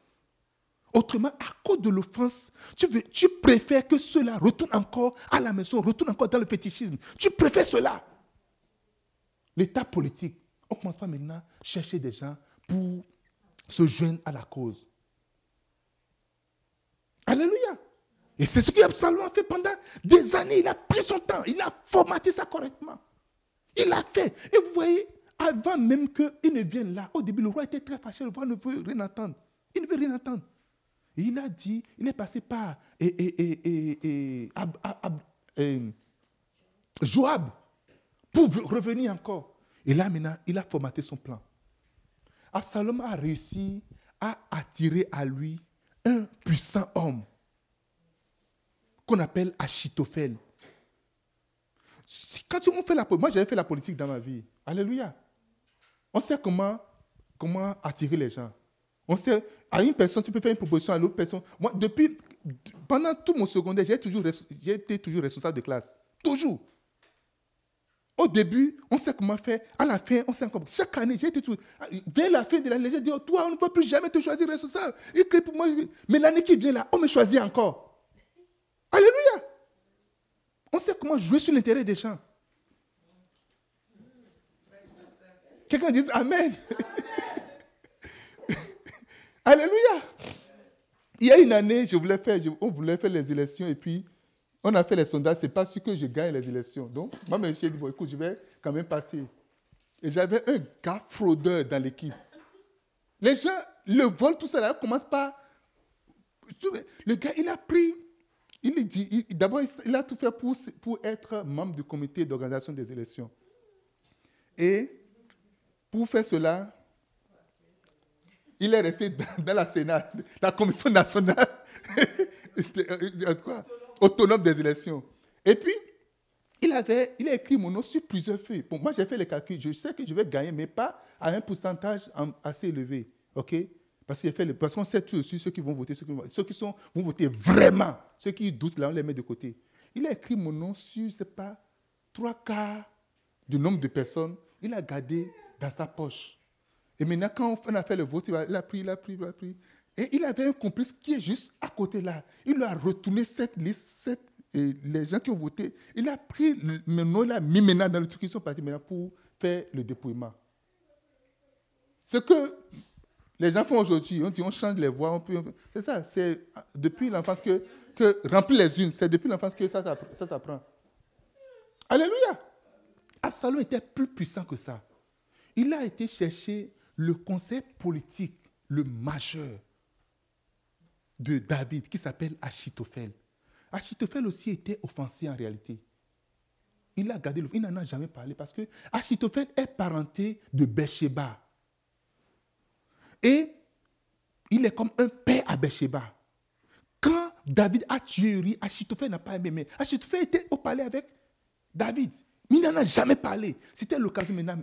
Autrement, à cause de l'offense, tu préfères que ceux-là retournent encore à la maison, retournent encore dans le fétichisme. Tu préfères cela. L'état politique, on ne commence pas maintenant à chercher des gens pour se joindre à la cause. Alléluia. Et c'est ce que Salomon a fait pendant des années. Il a pris son temps, il a formaté ça correctement. Il l'a fait. Et vous voyez, avant même qu'il ne vienne là, au début, le roi était très fâché. Le roi ne veut rien entendre. Il ne veut rien entendre. Et il a dit, il est passé par Joab pour revenir encore. Et là, maintenant, il a formaté son plan. Absalom a réussi à attirer à lui un puissant homme qu'on appelle Achitophel. Quand on fait la politique, moi j'avais fait la politique dans ma vie. Alléluia. On sait comment attirer les gens. On sait, à une personne, tu peux faire une proposition à l'autre personne. Moi, pendant tout mon secondaire, j'ai été toujours responsable de classe. Toujours. Au début, on sait comment faire. À la fin, on sait encore. Chaque année, j'ai été toujours. Vers la fin de l'année, j'ai dit, oh, toi, on ne peut plus jamais te choisir responsable. Il crée pour moi. Mais l'année qui vient là, on me choisit encore. Alléluia. On sait comment jouer sur l'intérêt des gens. Quelqu'un dit amen. Amen. Alléluia. Il y a une année, on voulait faire les élections et puis on a fait les sondages. Ce n'est pas sûr que je gagne les élections. Donc, moi-même, je me suis dit, bon, écoute, je vais quand même passer. Et j'avais un gars fraudeur dans l'équipe. Les gens, le vol, tout ça, là, commence par... Le gars, il a pris... Il dit, d'abord, il a tout fait pour être membre du comité d'organisation des élections. Et pour faire cela, il est resté dans la Sénat, la Commission nationale autonome des élections. Et puis, il a écrit mon nom sur plusieurs feuilles. Bon, moi, j'ai fait les calculs. Je sais que je vais gagner, mais pas à un pourcentage assez élevé. Okay? Parce qu'on sait tout aussi ceux qui vont voter, ceux qui vont voter vraiment. Ceux qui doutent, là, on les met de côté. Il a écrit mon nom sur, je ne sais pas, 3/4 du nombre de personnes. Il a gardé dans sa poche. Et maintenant, quand on a fait le vote, il a pris. Et il avait un complice qui est juste à côté là. Il a retourné cette liste, les gens qui ont voté. Il a pris mon nom, il a mis maintenant dans le truc, ils sont partis maintenant pour faire le dépouillement. Ce que... Les gens font aujourd'hui, on dit on change les voix, c'est ça, c'est depuis l'enfance que remplir les unes, c'est depuis l'enfance que ça s'apprend. Alléluia! Absalom était plus puissant que ça. Il a été chercher le conseil politique, le majeur de David, qui s'appelle Achitophel. Achitophel aussi était offensé en réalité. Il a gardé le. Il n'en a jamais parlé parce que Achitophel est parenté de Bathsheba. Et il est comme un père à Bathsheba. Quand David a tué Uri, Achitophel n'a pas aimé. Mais Achitophel était au palais avec David. Mais il n'en a jamais parlé. C'était l'occasion maintenant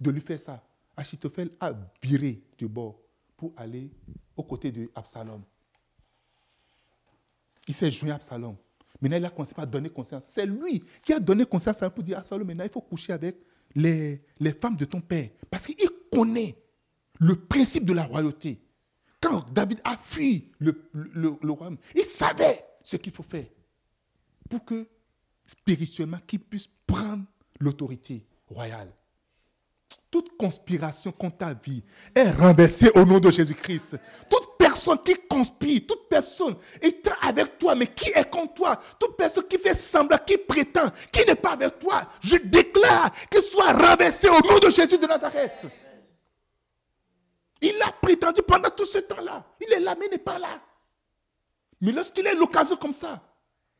de lui faire ça. Achitophel a viré du bord pour aller aux côtés d'Absalom. Il s'est joint à Absalom. Maintenant, il a commencé à donner conscience. C'est lui qui a donné conscience pour dire à Absalom, maintenant, il faut coucher avec les femmes de ton père. Parce qu'il connaît le principe de la royauté. Quand David a fui le royaume, il savait ce qu'il faut faire pour que, spirituellement, qu'il puisse prendre l'autorité royale. Toute conspiration contre ta vie est renversée au nom de Jésus-Christ. Toute personne qui conspire, toute personne étant avec toi, mais qui est contre toi, toute personne qui fait semblant, qui prétend, qui n'est pas avec toi, je déclare qu'il soit renversé au nom de Jésus de Nazareth. Il a prétendu pendant tout ce temps-là. Il est là, mais il n'est pas là. Mais lorsqu'il a l'occasion comme ça,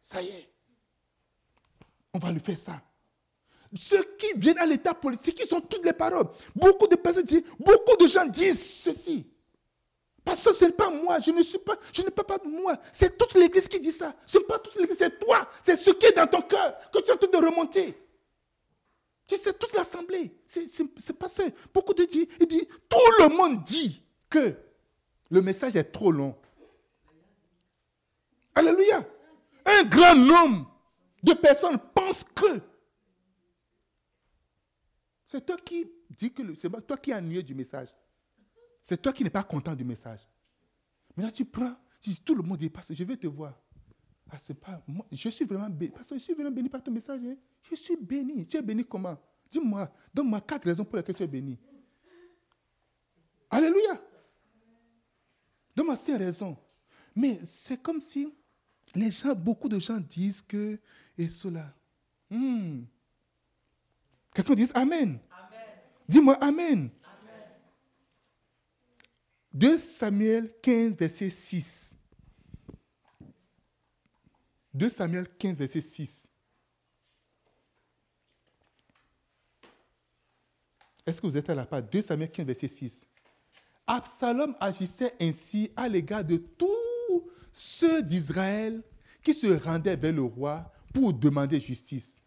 ça y est, on va lui faire ça. Ceux qui viennent à l'état politique, ils sont toutes les paroles. Beaucoup de personnes disent, beaucoup de gens disent ceci. Parce que ce n'est pas moi, je ne suis pas, je ne parle pas de moi. C'est toute l'église qui dit ça. Ce n'est pas toute l'église, c'est toi. C'est ce qui est dans ton cœur que tu es en train de remonter. C'est toute l'assemblée. C'est passé. Beaucoup de disent, ils disent, tout le monde dit que le message est trop long. Alléluia. Un grand nombre de personnes pensent que c'est toi qui dis que c'est toi qui ennuies du message. C'est toi qui n'es pas content du message. Mais là, tu prends, tu dis, tout le monde dit, parce que je vais te voir. Ah, c'est pas moi, je suis vraiment béni. Parce que je suis vraiment béni par ton message. Hein? Je suis béni. Tu es béni comment? Dis-moi, donne-moi 4 raisons pour lesquelles tu es béni. Alléluia. Donne-moi 5 raisons. Mais c'est comme si les gens, beaucoup de gens disent que, et cela. Quelqu'un dit Amen. Amen. Dis-moi Amen. Amen. 2 Samuel 15, verset 6. 2 Samuel 15, verset 6. Est-ce que vous êtes à la page? 2 Samuel 15, verset 6. Absalom agissait ainsi à l'égard de tous ceux d'Israël qui se rendaient vers le roi pour demander justice.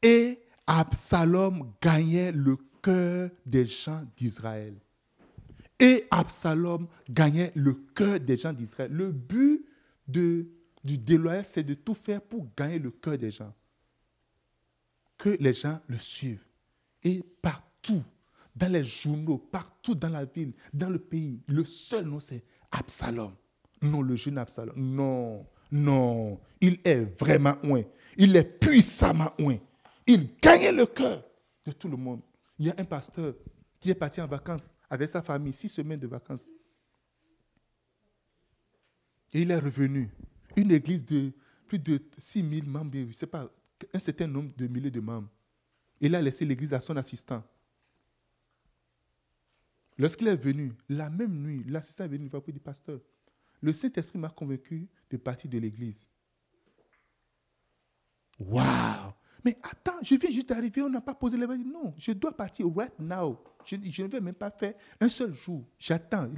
Et Absalom gagnait le cœur des gens d'Israël. Et Absalom gagnait le cœur des gens d'Israël. Le but du déloyal, c'est de tout faire pour gagner le cœur des gens. Que les gens le suivent. Et partout, dans les journaux, partout dans la ville, dans le pays, le seul nom, c'est Absalom. Non, le jeune Absalom. Non. Il est vraiment loin. Il est puissamment loin. Il gagnait le cœur de tout le monde. Il y a un pasteur qui est parti en vacances avec sa famille, 6 semaines de vacances. Et il est revenu. Une église de plus de 6 000 membres, je ne sais pas, un certain nombre de milliers de membres. Il a laissé l'église à son assistant. Lorsqu'il est venu, la même nuit, l'assistant est venu, il va dire, pasteur, le Saint-Esprit m'a convaincu de partir de l'église. Waouh! Mais attends, je viens juste d'arriver, on n'a pas posé l'évangile. Non, je dois partir right now. Je ne vais même pas faire un seul jour. J'attends.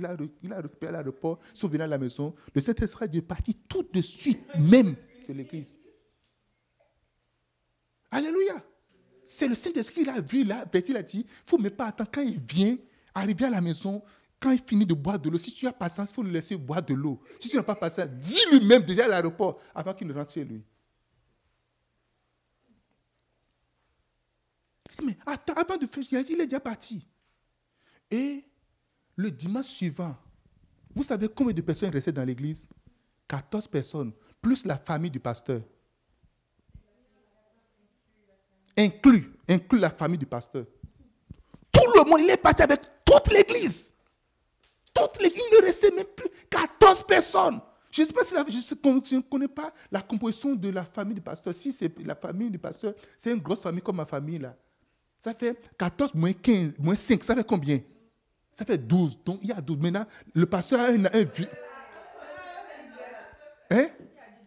Il a récupéré l'aéroport, sauvé à la maison. Le Saint-Esprit est parti tout de suite, même de l'église. Alléluia. C'est le Saint-Esprit qu'il a vu là. Il a dit, il ne faut même pas attendre. Quand il vient, arriver à la maison, quand il finit de boire de l'eau, si tu as patience, il faut le laisser boire de l'eau. Si tu n'as pas patience, dis lui-même déjà à l'aéroport avant qu'il ne rentre chez lui. Mais attends, avant de faire, il est déjà parti. Et le dimanche suivant, vous savez combien de personnes restaient dans l'église? 14 personnes, plus la famille du pasteur. Inclus la famille du pasteur. Tout le monde, il est parti avec toute l'église. Toute l'église, il ne restait même plus 14 personnes. Je ne sais pas si je ne connais pas la composition de la famille du pasteur. Si c'est la famille du pasteur, c'est une grosse famille comme ma famille là. Ça fait 14 moins 15, moins 5, ça fait combien? Ça fait 12. Donc, il y a 12. Maintenant, le pasteur a un vieux. Hein?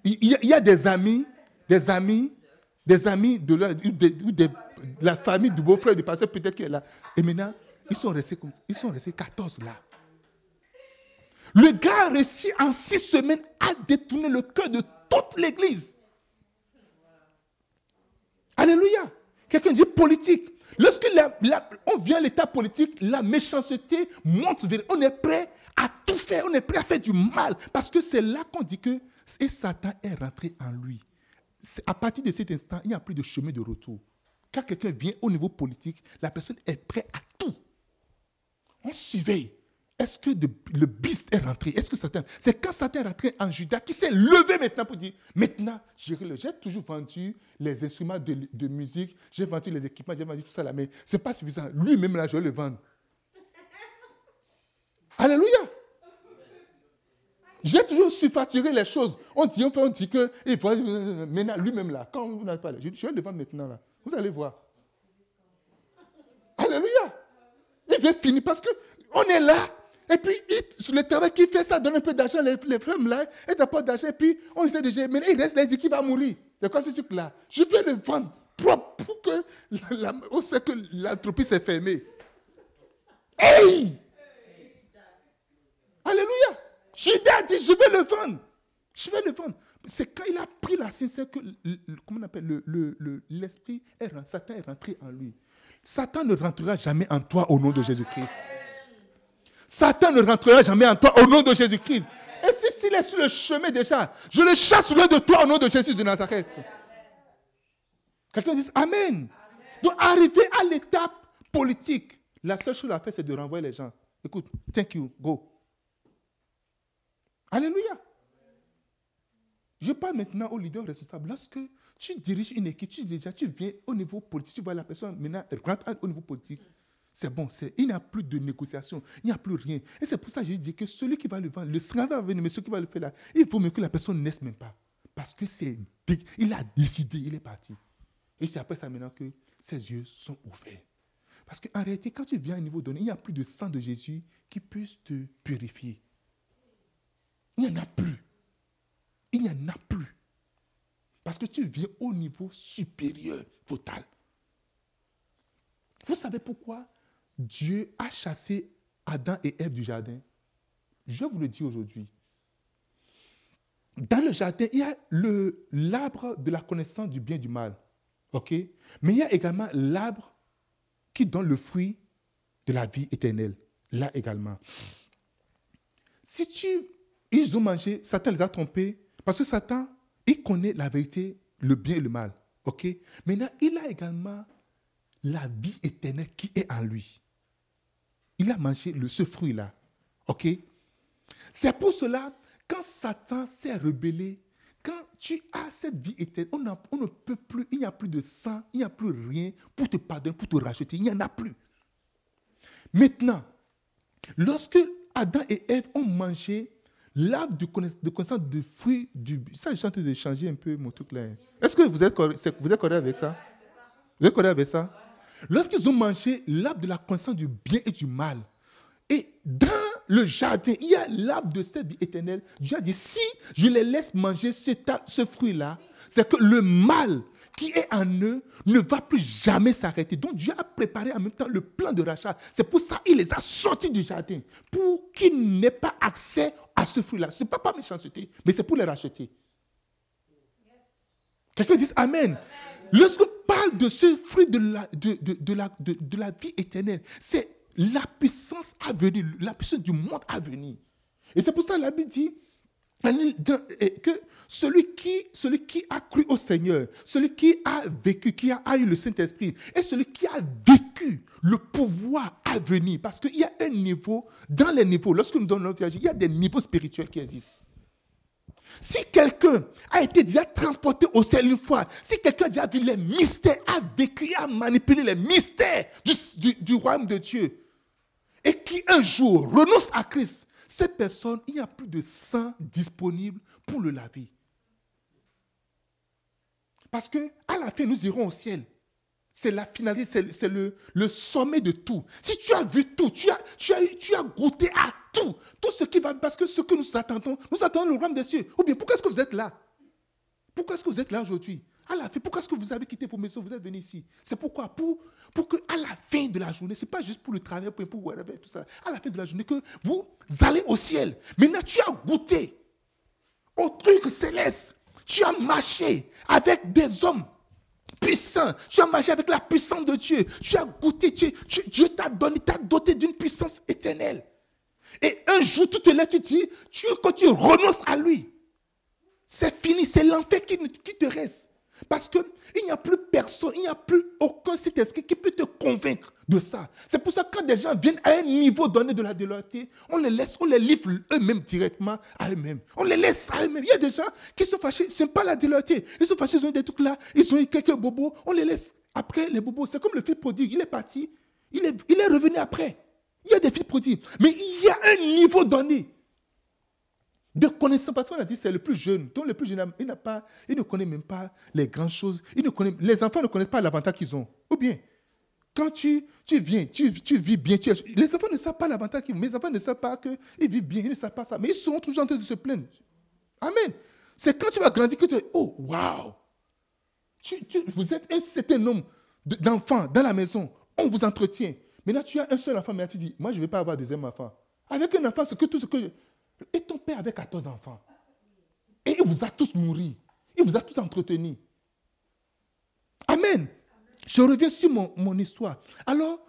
Il y a des amis de la famille du beau-frère du pasteur, peut-être qu'il est là. Et maintenant, ils sont restés comme ça. Ils sont restés 14 là. Le gars réussit en 6 semaines à détourner le cœur de toute l'église. Alléluia. Quelqu'un dit politique. Lorsque on vient à l'état politique, la méchanceté monte. On est prêt à tout faire. On est prêt à faire du mal. Parce que c'est là qu'on dit que et Satan est rentré en lui. C'est à partir de cet instant, il n'y a plus de chemin de retour. Quand quelqu'un vient au niveau politique, la personne est prête à tout. On surveille. Est-ce que le beast est rentré? Est-ce que Satan? C'est quand Satan est rentré en Juda qui s'est levé maintenant pour dire, maintenant, j'ai toujours vendu les instruments de musique, j'ai vendu les équipements, j'ai vendu tout ça là, mais ce n'est pas suffisant. Lui-même là, je vais le vendre. Alléluia. J'ai toujours surfacturé les choses. On dit que... Maintenant, lui-même là, quand vous n'avez pas... Je suis devant maintenant là. Vous allez voir. Alléluia. Il veut finir parce qu'on est là. Et puis, sur le travail qui fait ça, donne un peu d'argent, les femmes là, et t'apporte d'argent, et puis on essaie de gérer. Mais il reste là, il dit qu'il va mourir. C'est quoi ce truc-là? Je dois le vendre propre pour que on sait que l'entreprise est fermée. Hey! Alléluia! Judas dit, je vais le vendre. Je vais le vendre. C'est quand il a pris la sincère que l'esprit, Satan est rentré en lui. Satan ne rentrera jamais en toi au nom de Jésus-Christ. Satan ne rentrera jamais en toi au nom de Jésus-Christ. Et s'il est sur le chemin déjà, je le chasse loin de toi au nom de Jésus de Nazareth. Quelqu'un dit Amen. Amen. Donc, arriver à l'étape politique, la seule chose à faire, c'est de renvoyer les gens. Écoute, thank you, go. Alléluia. Je parle maintenant aux leaders responsables. Lorsque tu diriges une équipe, tu viens au niveau politique, tu vois la personne maintenant rentre au niveau politique. C'est bon, il n'y a plus de négociation, il n'y a plus rien. Et c'est pour ça que je dis que celui qui va le vendre, le scandale va venir, mais celui qui va le faire là, il vaut mieux que la personne naisse même pas. Parce que c'est big. Il a décidé, il est parti. Et c'est après ça maintenant que ses yeux sont ouverts. Parce qu'en réalité, quand tu viens à un niveau donné, il n'y a plus de sang de Jésus qui puisse te purifier. Il n'y en a plus. Il n'y en a plus. Parce que tu viens au niveau supérieur total. Vous savez pourquoi Dieu a chassé Adam et Ève du jardin? Je vous le dis aujourd'hui. Dans le jardin, il y a l'arbre de la connaissance du bien et du mal. Okay? Mais il y a également l'arbre qui donne le fruit de la vie éternelle. Là également. Ils ont mangé, Satan les a trompés. Parce que Satan, il connaît la vérité, le bien et le mal. Okay? Maintenant, il a également la vie éternelle qui est en lui. Il a mangé ce fruit-là. OK? C'est pour cela, quand Satan s'est rebellé, quand tu as cette vie éternelle, on ne peut plus, il n'y a plus de sang, il n'y a plus rien pour te pardonner, pour te racheter. Il n'y en a plus. Maintenant, lorsque Adam et Ève ont mangé l'arbre de connaissance du fruit du... Ça, je suis en train de changer un peu mon truc-là. Est-ce que vous êtes correct avec ça? Vous êtes correct avec ça? Lorsqu'ils ont mangé l'arbre de la connaissance du bien et du mal, et dans le jardin, il y a l'arbre de cette vie éternelle, Dieu a dit, si je les laisse manger ce fruit-là, c'est que le mal qui est en eux ne va plus jamais s'arrêter. Donc Dieu a préparé en même temps le plan de rachat. C'est pour ça qu'il les a sortis du jardin, pour qu'ils n'aient pas accès à ce fruit-là. Ce n'est pas par méchanceté, mais c'est pour les racheter. Quelqu'un dit Amen. Lorsqu'on parle de ce fruit de la vie éternelle, c'est la puissance à venir, la puissance du monde à venir. Et c'est pour ça que la Bible dit que celui qui a cru au Seigneur, celui qui a vécu, qui a eu le Saint-Esprit, et celui qui a vécu le pouvoir à venir, parce qu'il y a un niveau, dans les niveaux, lorsque nous donnons notre vie, il y a des niveaux spirituels qui existent. Si quelqu'un a été déjà transporté au ciel une fois, si quelqu'un a déjà vu les mystères, a vécu, a manipulé les mystères du royaume de Dieu, et qui un jour renonce à Christ, cette personne, il n'y a plus de sang disponible pour le laver. Parce qu'à la fin, nous irons au ciel. C'est la finalité, c'est le sommet de tout. Si tu as vu tout, tu as goûté à tout ce qui va, parce que ce que nous attendons le royaume des cieux. Ou bien, pourquoi est-ce que vous êtes là? Pourquoi est-ce que vous êtes là aujourd'hui? À la fin, pourquoi est-ce que vous avez quitté vos maisons, vous êtes venus ici? C'est pourquoi? Pour que à la fin de la journée, c'est pas juste pour le travail, pour whatever, tout ça. À la fin de la journée, que vous allez au ciel. Maintenant, tu as goûté au truc céleste. Tu as marché avec des hommes puissant, tu as marché avec la puissance de Dieu, tu as goûté, Dieu t'a doté d'une puissance éternelle. Et un jour, tout est là, tu dis, quand tu renonces à lui, c'est fini, c'est l'enfer qui te reste. Parce qu'il n'y a plus personne, il n'y a plus aucun Saint-Esprit qui peut te convaincre de ça. C'est pour ça que quand des gens viennent à un niveau donné de la déloyauté, on les livre eux-mêmes directement à eux-mêmes. On les laisse à eux-mêmes. Il y a des gens qui sont fâchés, ce n'est pas la déloyauté. Ils sont fâchés, ils ont des trucs là, ils ont eu quelques bobos, on les laisse. Après, les bobos, c'est comme le fils prodigue, il est parti, il est revenu après. Il y a des fils prodigues, mais il y a un niveau donné. De connaissance, parce qu'on a dit c'est le plus jeune. Donc le plus jeune, il ne connaît même pas les grandes choses. Les enfants ne connaissent pas l'avantage qu'ils ont. Ou bien, quand tu viens, tu vis bien, les enfants ne savent pas l'avantage qu'ils ont. Mes enfants ne savent pas qu'ils vivent bien, ils ne savent pas ça. Mais ils sont toujours en train de se plaindre. Amen. C'est quand tu vas grandir que tu dis, oh, waouh. Vous êtes un certain nombre d'enfants dans la maison. On vous entretient. Maintenant, tu as un seul enfant, mais tu dis, moi, je ne vais pas avoir deuxième enfant. Avec un enfant, Et ton père avait 14 enfants. Et il vous a tous nourris. Il vous a tous entretenus. Amen. Je reviens sur mon histoire. Alors,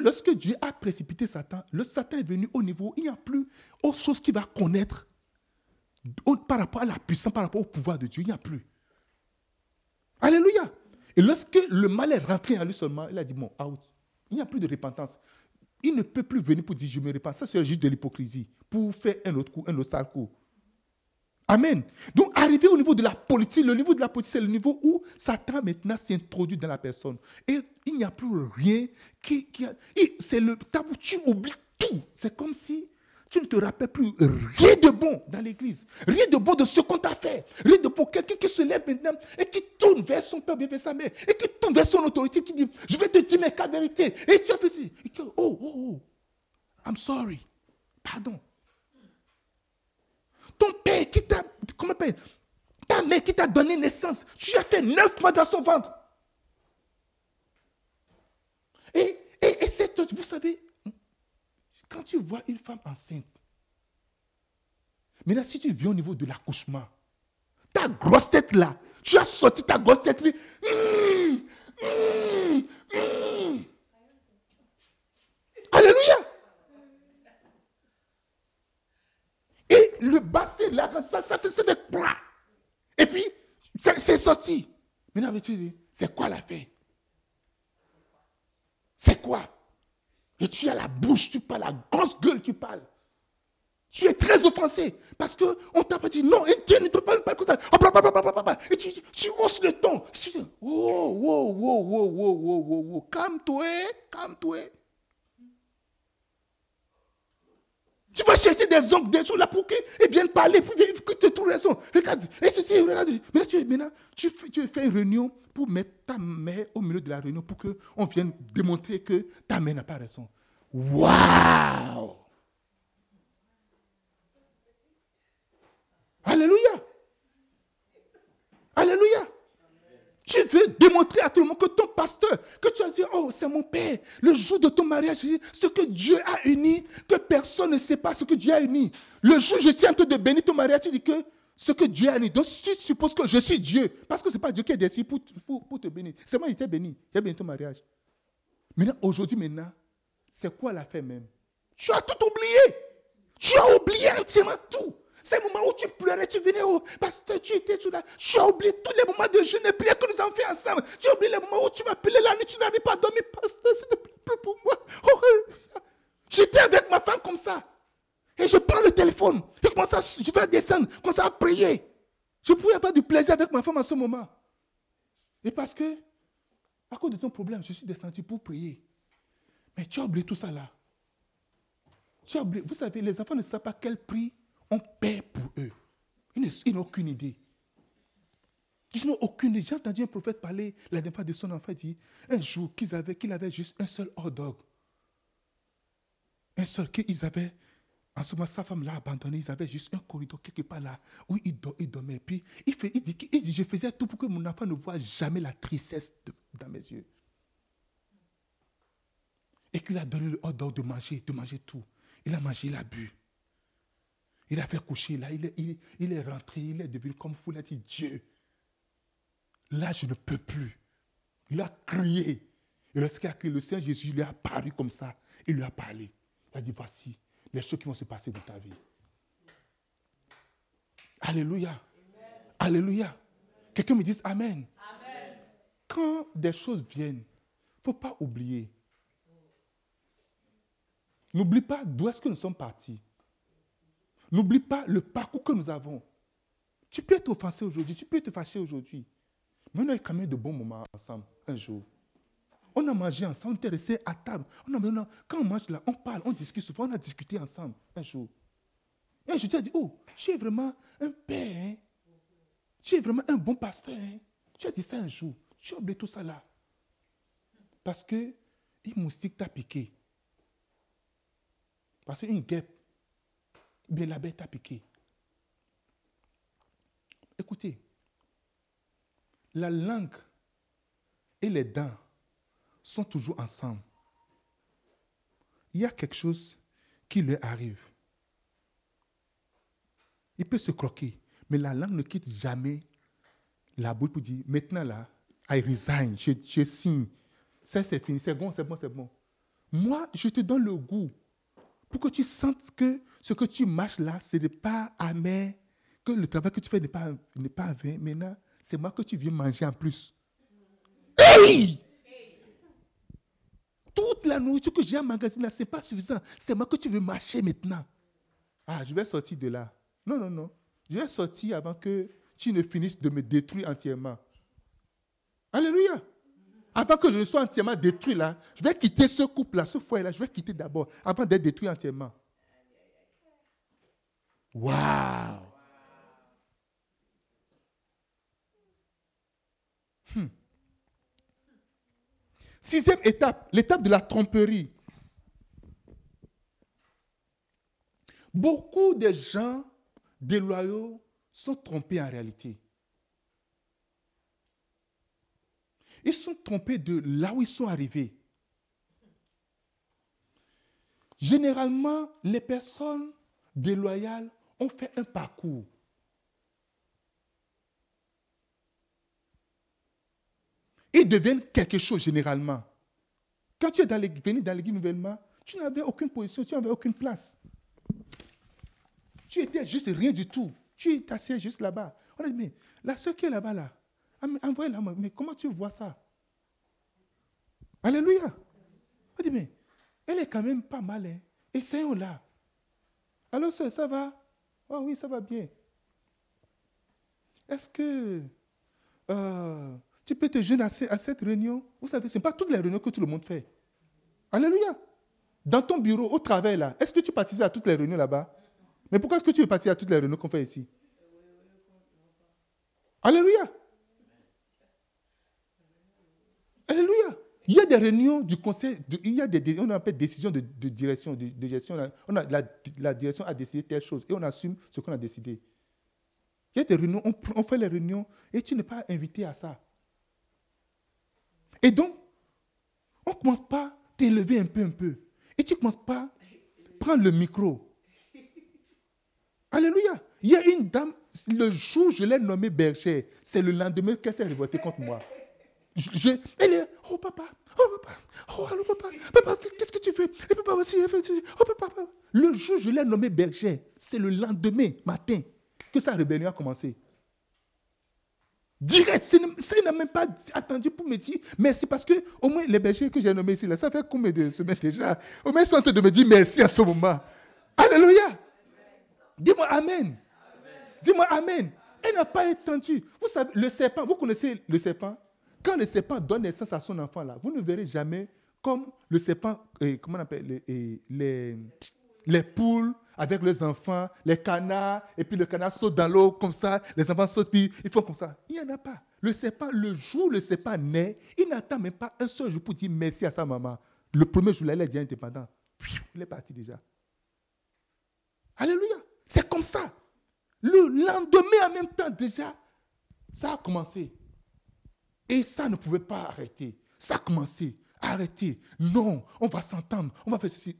lorsque Dieu a précipité Satan, le Satan est venu au niveau où il n'y a plus autre chose qu'il va connaître par rapport à la puissance, par rapport au pouvoir de Dieu. Il n'y a plus. Alléluia. Et lorsque le mal est rentré à lui seulement, il a dit, bon, out. Il n'y a plus de repentance. Il ne peut plus venir pour dire « je me repens ». Ça, c'est juste de l'hypocrisie pour faire un autre coup, un autre sale coup. Amen. Donc, arrivé au niveau de la politique, le niveau de la politique, c'est le niveau où Satan maintenant s'introduit dans la personne. Et il n'y a plus rien c'est le temps où tu oublies tout. C'est comme si tu ne te rappelles plus rien de bon dans l'église. Rien de bon de ce qu'on t'a fait. Rien de bon. Quelqu'un qui se lève maintenant et qui tourne vers son père, vers sa mère, et qui tourne vers son autorité, qui dit, je vais te dire mes 4 vérités. Et tu as dit, oh, I'm sorry. Pardon. Ton père qui t'a, ta mère qui t'a donné naissance, tu as fait 9 mois dans son ventre. Et c'est, vous savez, quand tu vois une femme enceinte, maintenant si tu viens au niveau de l'accouchement, ta grosse tête là, tu as sorti ta grosse tête, puis, Alléluia! Et le bassin là, ça fait ça de quoi? Et puis, c'est sorti. Maintenant, tu dis, c'est quoi la fête? C'est quoi? Et tu as la bouche, tu parles, la grosse gueule, tu parles. Tu es très offensé parce qu'on t'a pas dit non, et Dieu ne te parle pas comme ça. Et tu hausses le ton. Tu dis, oh, calme-toi. Tu vas chercher des ongles, des choses là pour qu'ils viennent parler, pour qu'ils te trouvent raison. Regarde, et ceci, regarde. Maintenant, tu fais une réunion pour mettre ta mère au milieu de la réunion pour qu'on vienne démontrer que ta mère n'a pas raison. Waouh! Alléluia! Tu veux démontrer à tout le monde que ton pasteur, que tu as dit, oh, c'est mon père. Le jour de ton mariage, ce que Dieu a uni, que personne ne sait pas ce que Dieu a uni. Le jour où je tiens en train de bénir ton mariage, tu dis que ce que Dieu a uni. Donc, tu supposes que je suis Dieu, parce que ce n'est pas Dieu qui est déçu pour te bénir. C'est moi qui t'ai béni. J'ai béni ton mariage. Maintenant, aujourd'hui, c'est quoi l'affaire même? Tu as tout oublié. Tu as oublié entièrement tout. C'est le moment où tu pleurais, tu venais au pasteur, tu étais tout là. Tu as oublié tous les moments de jeûne et prière que nous avons fait ensemble. Tu as oublié les moments où tu m'appelais la nuit, tu n'arrives pas à dormir. Pasteur, s'il te plaît, pour moi. Oh, j'étais avec ma femme comme ça. Et je prends le téléphone. Et je vais descendre, comme ça, à prier. Je pouvais avoir du plaisir avec ma femme à ce moment. Et parce que, à cause de ton problème, je suis descendu pour prier. Mais tu as oublié tout ça là. Tu as oublié. Vous savez, les enfants ne savent pas quel prix on paie pour eux. Ils n'ont aucune idée. J'ai entendu un prophète parler la dernière fois de son enfant. Il dit un jour qu'il avait juste un seul hot dog. Un seul qu'ils avaient. En ce moment, sa femme l'a abandonné. Ils avaient juste un corridor quelque part là où il dormait. Puis il dit je faisais tout pour que mon enfant ne voie jamais la tristesse dans mes yeux. Et qu'il a donné le hot dog de manger tout. Il a mangé, il a bu. Il a fait coucher là, il est rentré, il est devenu comme fou, il a dit Dieu, là je ne peux plus. Il a crié. Et lorsqu'il a crié, le Seigneur Jésus lui a apparu comme ça, il lui a parlé. Il a dit voici les choses qui vont se passer dans ta vie. Alléluia. Amen. Alléluia. Amen. Quelqu'un me dise Amen. Amen. Quand des choses viennent, il ne faut pas oublier. N'oublie pas d'où est-ce que nous sommes partis. N'oublie pas le parcours que nous avons. Tu peux être offensé aujourd'hui, tu peux te fâcher aujourd'hui. Mais on a eu quand même de bons moments ensemble, un jour. On a mangé ensemble, on était restés à table. Quand on mange là, on parle, on discute souvent, on a discuté ensemble, un jour. Et je te dis, oh, tu es vraiment un père, hein? Tu es vraiment un bon pasteur, hein? Tu as dit ça un jour, tu as oublié tout ça là. Parce qu'une moustique t'a piqué. Parce qu'une guêpe, bien la bête t'a piqué. Écoutez, la langue et les dents sont toujours ensemble. Il y a quelque chose qui leur arrive. Il peut se croquer, mais la langue ne quitte jamais la bouche pour dire, maintenant là, I resign, je signe. Ça, c'est fini, c'est bon, c'est bon, c'est bon. Moi, je te donne le goût pour que tu sentes que ce que tu mâches là, ce n'est pas amer, que le travail que tu fais n'est pas amer. Maintenant, c'est moi que tu viens manger en plus. Hey! Toute la nourriture que j'ai emmagasinée là, ce n'est pas suffisant. C'est moi que tu veux mâcher maintenant. Ah, je vais sortir de là. Non, non, non. Je vais sortir avant que tu ne finisses de me détruire entièrement. Alléluia. Avant que je ne sois entièrement détruit là, je vais quitter ce couple-là, ce foyer-là, je vais quitter d'abord, avant d'être détruit entièrement. Waouh! Sixième étape, l'étape de la tromperie. Beaucoup de gens déloyaux sont trompés en réalité. Ils sont trompés de là où ils sont arrivés. Généralement, les personnes déloyales ont fait un parcours. Ils deviennent quelque chose généralement. Quand tu es venu dans l'église nouvellement, tu n'avais aucune position, tu n'avais aucune place. Tu étais juste rien du tout. Tu t'assieds juste là-bas. On a dit, mais la sœur qui est là-bas, là, envoie-la, mais comment tu vois ça? Alléluia. On dit, mais elle est quand même pas mal, hein. Essayons-la. Alors, sœur, ça va? Oh, oui, ça va bien. Est-ce que... tu peux te joindre à cette réunion. Vous savez, ce n'est pas toutes les réunions que tout le monde fait. Alléluia. Dans ton bureau, au travail, là, est-ce que tu participes à toutes les réunions là-bas? Mais pourquoi est-ce que tu veux participer à toutes les réunions qu'on fait ici? Alléluia. Alléluia. Il y a des réunions du conseil, il y a des on appelle décision de direction, de gestion. On a, la direction a décidé telle chose et on assume ce qu'on a décidé. Il y a des réunions, on fait les réunions et tu n'es pas invité à ça. Et donc, on ne commence pas à t'élever un peu. Et tu ne commences pas à prendre le micro. Alléluia. Il y a une dame, le jour où je l'ai nommée bergère, c'est le lendemain qu'elle s'est révoltée contre moi. Elle est, oh papa, qu'est-ce que tu fais? Et papa aussi, oh papa. Le jour où je l'ai nommée bergère, c'est le lendemain matin que sa rébellion a commencé. Direct, ça n'a même pas attendu pour me dire merci, parce que au moins les bergers que j'ai nommés ici, là, ça fait combien de semaines déjà? Au moins ils sont en train de me dire merci à ce moment. Alléluia! Dis-moi amen. Dis-moi amen. Elle n'a pas attendu. Vous savez, le serpent, vous connaissez le serpent? Quand le serpent donne naissance à son enfant, là, vous ne verrez jamais comme le serpent, comment on appelle, les poules, avec les enfants, les canards, et puis le canard saute dans l'eau comme ça, les enfants sautent, puis ils font comme ça. Il n'y en a pas. Le serpent, le jour où le serpent naît, il n'attend même pas un seul jour pour dire merci à sa maman. Le premier jour, là, il est déjà indépendant. Il est parti déjà. Alléluia. C'est comme ça. Le lendemain, en même temps, déjà, ça a commencé. Et ça ne pouvait pas arrêter. Ça a commencé. Arrêtez. Non, on va s'entendre. On va faire ceci.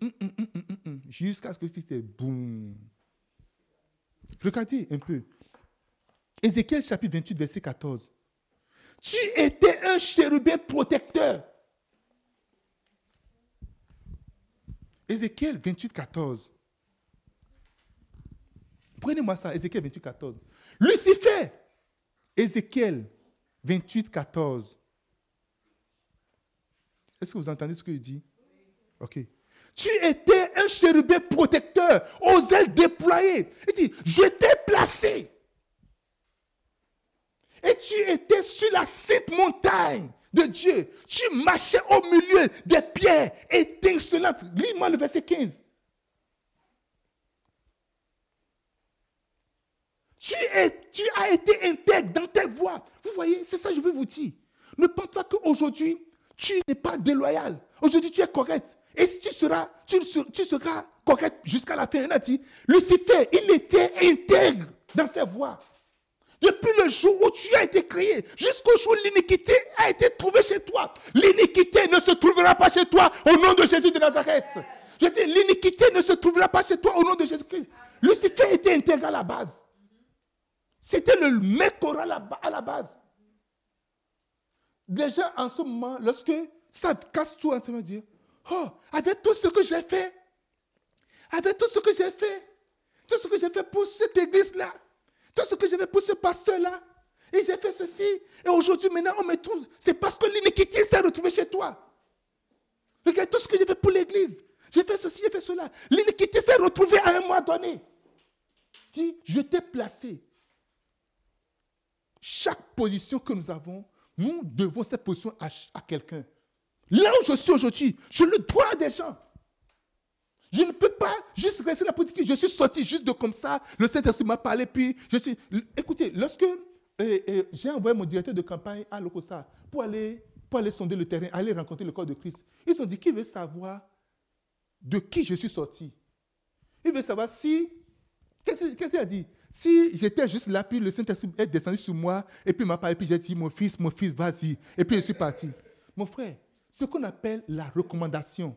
Jusqu'à ce que c'était boum. Regardez un peu. Ézéchiel chapitre 28, verset 14. Tu étais un chérubin protecteur. Ézéchiel 28, 14. Prenez-moi ça, Ézéchiel 28, 14. Lucifer. Ézéchiel 28, 14. Est-ce que vous entendez ce que je dis? Ok. Tu étais un chérubin protecteur, aux ailes déployées. Il dit, je t'ai placé. Et tu étais sur la sainte montagne de Dieu. Tu marchais au milieu des pierres étincelantes. Lis-moi le verset 15. Tu as été intègre dans tes voies. Vous voyez, c'est ça que je veux vous dire. Ne pense pas qu'aujourd'hui, tu n'es pas déloyal. Aujourd'hui, tu es correct. Et si tu seras correct jusqu'à la fin. On a dit, Lucifer, il était intègre dans ses voies. Depuis le jour où tu as été créé, jusqu'au jour où l'iniquité a été trouvée chez toi. L'iniquité ne se trouvera pas chez toi au nom de Jésus de Nazareth. Je dis, l'iniquité ne se trouvera pas chez toi au nom de Jésus-Christ. Lucifer était intègre à la base. C'était le mécora à la base. Les gens, en ce moment, lorsque ça casse tout, ils vont dire, oh, avec tout ce que j'ai fait pour cette église-là, tout ce que j'ai fait pour ce pasteur-là, et j'ai fait ceci, et aujourd'hui, maintenant, on me trouve, c'est parce que l'iniquité s'est retrouvée chez toi. Regarde tout ce que j'ai fait pour l'église. J'ai fait ceci, j'ai fait cela. L'iniquité s'est retrouvée à un moment donné. Dis, je t'ai placé. Chaque position que nous avons, nous devons cette position à quelqu'un. Là où je suis aujourd'hui, je le dois à des gens. Je ne peux pas juste rester là pour dire que je suis sorti juste de comme ça, le Saint-Esprit m'a parlé, puis je suis... Écoutez, lorsque j'ai envoyé mon directeur de campagne à Lokossa pour aller sonder le terrain, aller rencontrer le corps de Christ, ils ont dit, qui veut savoir de qui je suis sorti? Il veut savoir si... Qu'est-ce qu'il a dit? Si j'étais juste là, puis le Saint-Esprit est descendu sur moi, et puis il m'a parlé, puis j'ai dit, mon fils, vas-y. Et puis je suis parti. Mon frère, ce qu'on appelle la recommandation,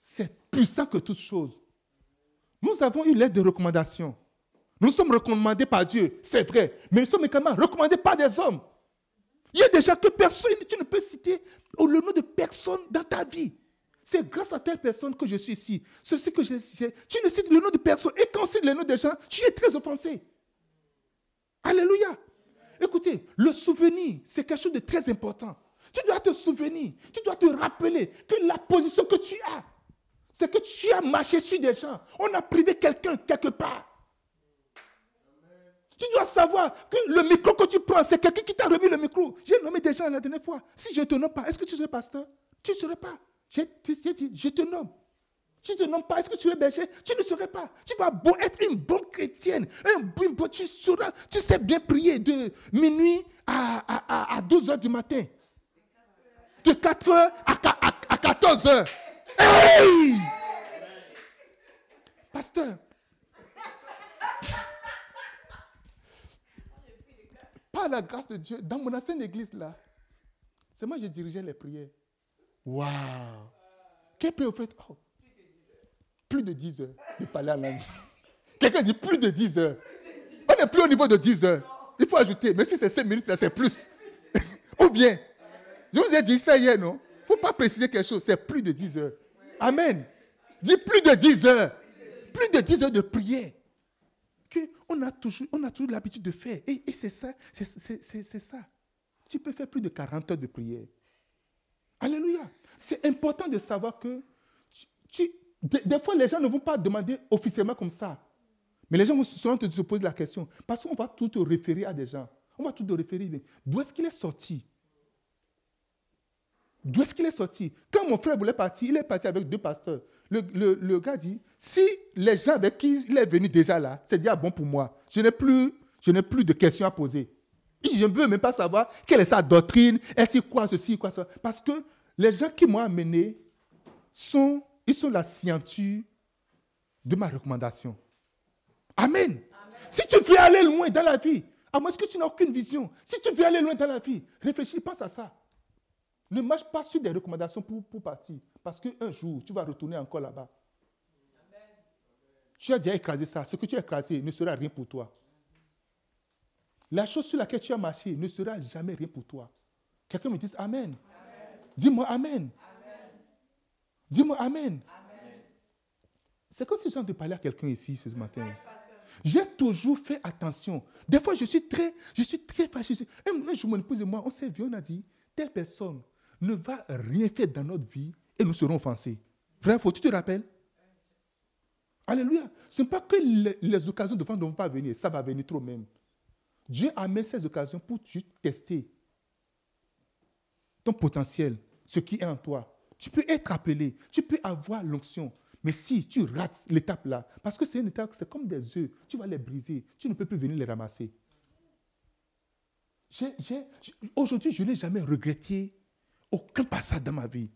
c'est puissant que toute chose. Nous avons eu l'aide de recommandation. Nous sommes recommandés par Dieu, c'est vrai, mais nous sommes également recommandés par des hommes. Il y a des gens que personne, tu ne peux citer le nom de personne dans ta vie. C'est grâce à telle personne que je suis ici. Ceci que j'ai. Tu ne cites le nom de personne. Et quand on cite le nom des gens, tu es très offensé. Alléluia. Écoutez, le souvenir, c'est quelque chose de très important. Tu dois te souvenir. Tu dois te rappeler que la position que tu as, c'est que tu as marché sur des gens. On a privé quelqu'un quelque part. Tu dois savoir que le micro que tu prends, c'est quelqu'un qui t'a remis le micro. J'ai nommé des gens la dernière fois. Si je ne te nomme pas, est-ce que tu serais pasteur? Tu ne serais pas. J'ai dit, je te nomme. Si tu ne te nommes pas, est-ce que tu es berger? Tu ne serais pas. Tu vas être une bonne chrétienne. Tu sais bien prier de minuit à 12 heures du matin. De 4 heures à 14 heures. Hey! Pasteur. Par la grâce de Dieu, dans mon ancienne église là, c'est moi qui dirigeais les prières. Waouh! Quel prière vous faites? Oh. Plus de 10 heures de parler à l'âme. Quelqu'un dit plus de 10 heures. On n'est plus au niveau de 10 heures. Il faut ajouter. Mais si c'est 5 minutes, là, c'est plus. Ou bien, je vous ai dit ça hier, non? Il ne faut pas préciser quelque chose. C'est plus de 10 heures. Amen. Dis plus de 10 heures. Plus de 10 heures de prière. On a toujours l'habitude de faire. Et c'est ça. C'est ça. Tu peux faire plus de 40 heures de prière. Alléluia. C'est important de savoir que des fois, les gens ne vont pas demander officiellement comme ça. Mais les gens vont se poser la question. Parce qu'on va tout te référer à des gens. On va tout te référer. D'où est-ce qu'il est sorti? D'où est-ce qu'il est sorti? Quand mon frère voulait partir, il est parti avec 2 pasteurs. Le gars dit, si les gens avec qui il est venu déjà là, c'est déjà bon pour moi. Je n'ai plus de questions à poser. Je ne veux même pas savoir quelle est sa doctrine, est-ce qu'il croit ceci, quoi ça. Parce que les gens qui m'ont amené, ils sont la scienture de ma recommandation. Amen. Si tu veux aller loin dans la vie, à moins que tu n'aies aucune vision, si tu veux aller loin dans la vie, réfléchis, pense à ça. Ne marche pas sur des recommandations pour partir. Parce qu'un jour, tu vas retourner encore là-bas. Amen. Tu as déjà écrasé ça. Ce que tu as écrasé ne sera rien pour toi. La chose sur laquelle tu as marché ne sera jamais rien pour toi. Quelqu'un me dit Amen. Amen. Dis-moi Amen. Amen. Dis-moi Amen. Amen. C'est comme si j'ai entendu parler à quelqu'un ici ce matin. Amen. J'ai toujours fait attention. Des fois, je suis très fâché. Un jour, mon épouse et moi, on s'est vu, on a dit, telle personne ne va rien faire dans notre vie et nous serons offensés. Frère, faut-tu te rappelles? Alléluia. Ce n'est pas que les occasions de vendre ne vont pas venir. Ça va venir trop même. Dieu amène ces occasions pour juste tester ton potentiel, ce qui est en toi. Tu peux être appelé, tu peux avoir l'onction, Mais si tu rates l'étape là, parce que c'est une étape, c'est comme des œufs, tu vas les briser, tu ne peux plus venir les ramasser. Aujourd'hui, je n'ai jamais regretté aucun passage dans ma vie.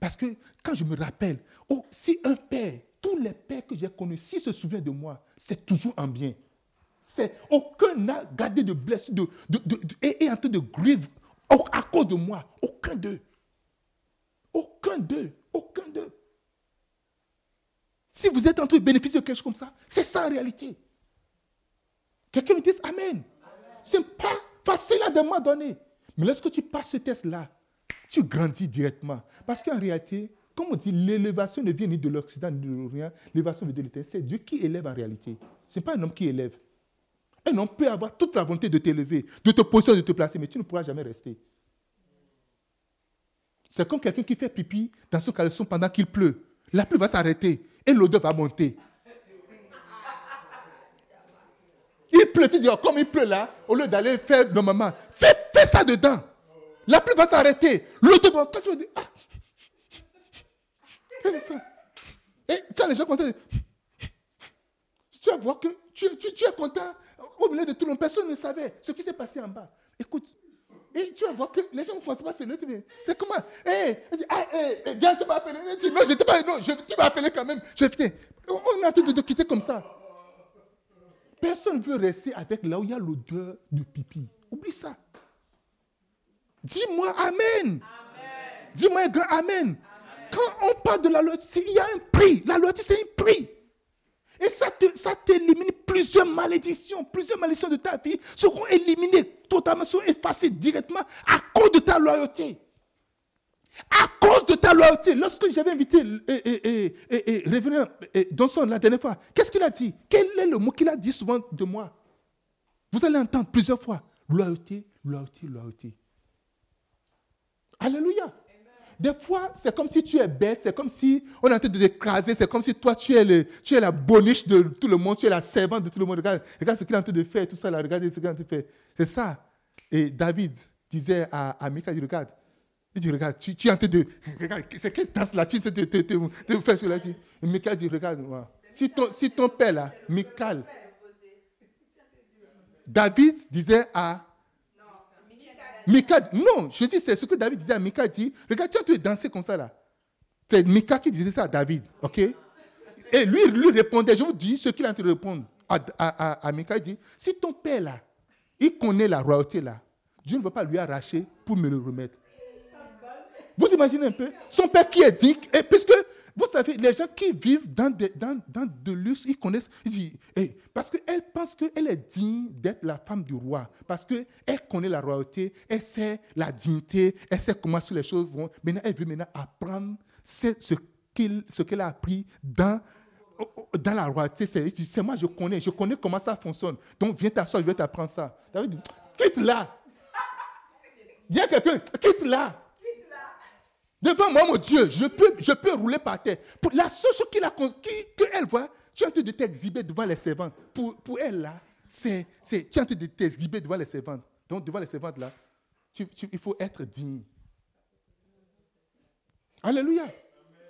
Parce que quand je me rappelle, oh, si un père, tous les pères que j'ai connus, s'ils se souviennent de moi, c'est toujours en bien. C'est aucun n'a gardé de blessure et en train de grieve à cause de moi. Aucun d'eux. Aucun d'eux. Aucun d'eux. Si vous êtes en train de bénéficier de quelque chose comme ça, c'est ça en réalité. Quelqu'un me dit amen. Ce n'est pas facile à demander. Mais lorsque tu passes ce test-là, tu grandis directement. Parce qu'en réalité, comme on dit, l'élévation ne vient ni de l'Occident ni de l'Orient, l'élévation vient de l'Éternel. C'est Dieu qui élève en réalité. Ce n'est pas un homme qui élève. Un homme peut avoir toute la volonté de t'élever, de te positionner, de te placer, mais tu ne pourras jamais rester. C'est comme quelqu'un qui fait pipi dans son caleçon pendant qu'il pleut. La pluie va s'arrêter et l'odeur va monter. Il pleut, tu dis, oh, comme il pleut là, au lieu d'aller faire normalement, fais ça dedans. La pluie va s'arrêter. L'odeur va... Quand tu vas dire, ah, qu'est-ce que c'est ça? Et quand les gens commencent à dire, tu vas voir que tu es content. Au milieu de tout le monde, personne ne savait ce qui s'est passé en bas. Écoute, et tu vas voir que les gens ne pensent pas, c'est l'autre. C'est comment? Viens, tu m'as appelé. Non, je ne t'ai pas appelé. Tu m'as appelé quand même. On a tout de quitter comme ça. Personne ne veut rester avec là où il y a l'odeur de pipi. Oublie ça. Dis-moi amen. Amen. Dis-moi un grand amen. Amen. Quand on parle de la loyauté, il y a un prix. La loyauté, c'est un prix. Et ça t'élimine plusieurs malédictions. Plusieurs malédictions de ta vie seront éliminées totalement, seront effacées directement à cause de ta loyauté. À cause de ta loyauté. Lorsque j'avais invité Révérend Donson la dernière fois, qu'est-ce qu'il a dit? Quel est le mot qu'il a dit souvent de moi? Vous allez entendre plusieurs fois. Loyauté, loyauté, loyauté. Alléluia. Des fois, c'est comme si tu es bête, c'est comme si on est en train de t'écraser, c'est comme si toi, tu es la boniche de tout le monde, tu es la servante de tout le monde. Regarde ce qu'il est en train de faire, tout ça, là, regardez ce qu'il est en train de faire. C'est ça. Et David disait à Michal, il dit, regarde, tu es en train de... Regarde, c'est quelle tasse là, tu es en train de faire cela. Et Michal dit, regarde, moi. Si ton père là, Michal... David disait à... Mika, non, je dis, c'est ce que David disait à Mika, dit, regarde, tu as dansé comme ça là. C'est Mika qui disait ça à David, ok? Et lui répondait, je vous dis ce qu'il a en train de répondre à Mika, il dit, si ton père là, il connaît la royauté là, Dieu ne va pas lui arracher pour me le remettre. Vous imaginez un peu? Son père qui est digne, et puisque, vous savez, les gens qui vivent dans de luxe, ils connaissent, ils disent, hey, parce qu'elle pense qu'elle est digne d'être la femme du roi, parce qu'elle connaît la royauté, elle sait la dignité, elle sait comment les choses vont. Maintenant, elle veut maintenant apprendre ce qu'elle a appris dans la royauté. C'est moi, je connais comment ça fonctionne. Donc, viens t'asseoir, je vais t'apprendre ça. David dit, quitte là. Dis à quelqu'un, quitte là. Devant moi, mon Dieu, je peux rouler par terre. Pour la seule chose qu'elle voit, tu es en train de t'exhiber devant les servantes. Pour elle, là, c'est tu es en train de t'exhiber devant les servantes. Donc, devant les servantes, là, il faut être digne. Alléluia.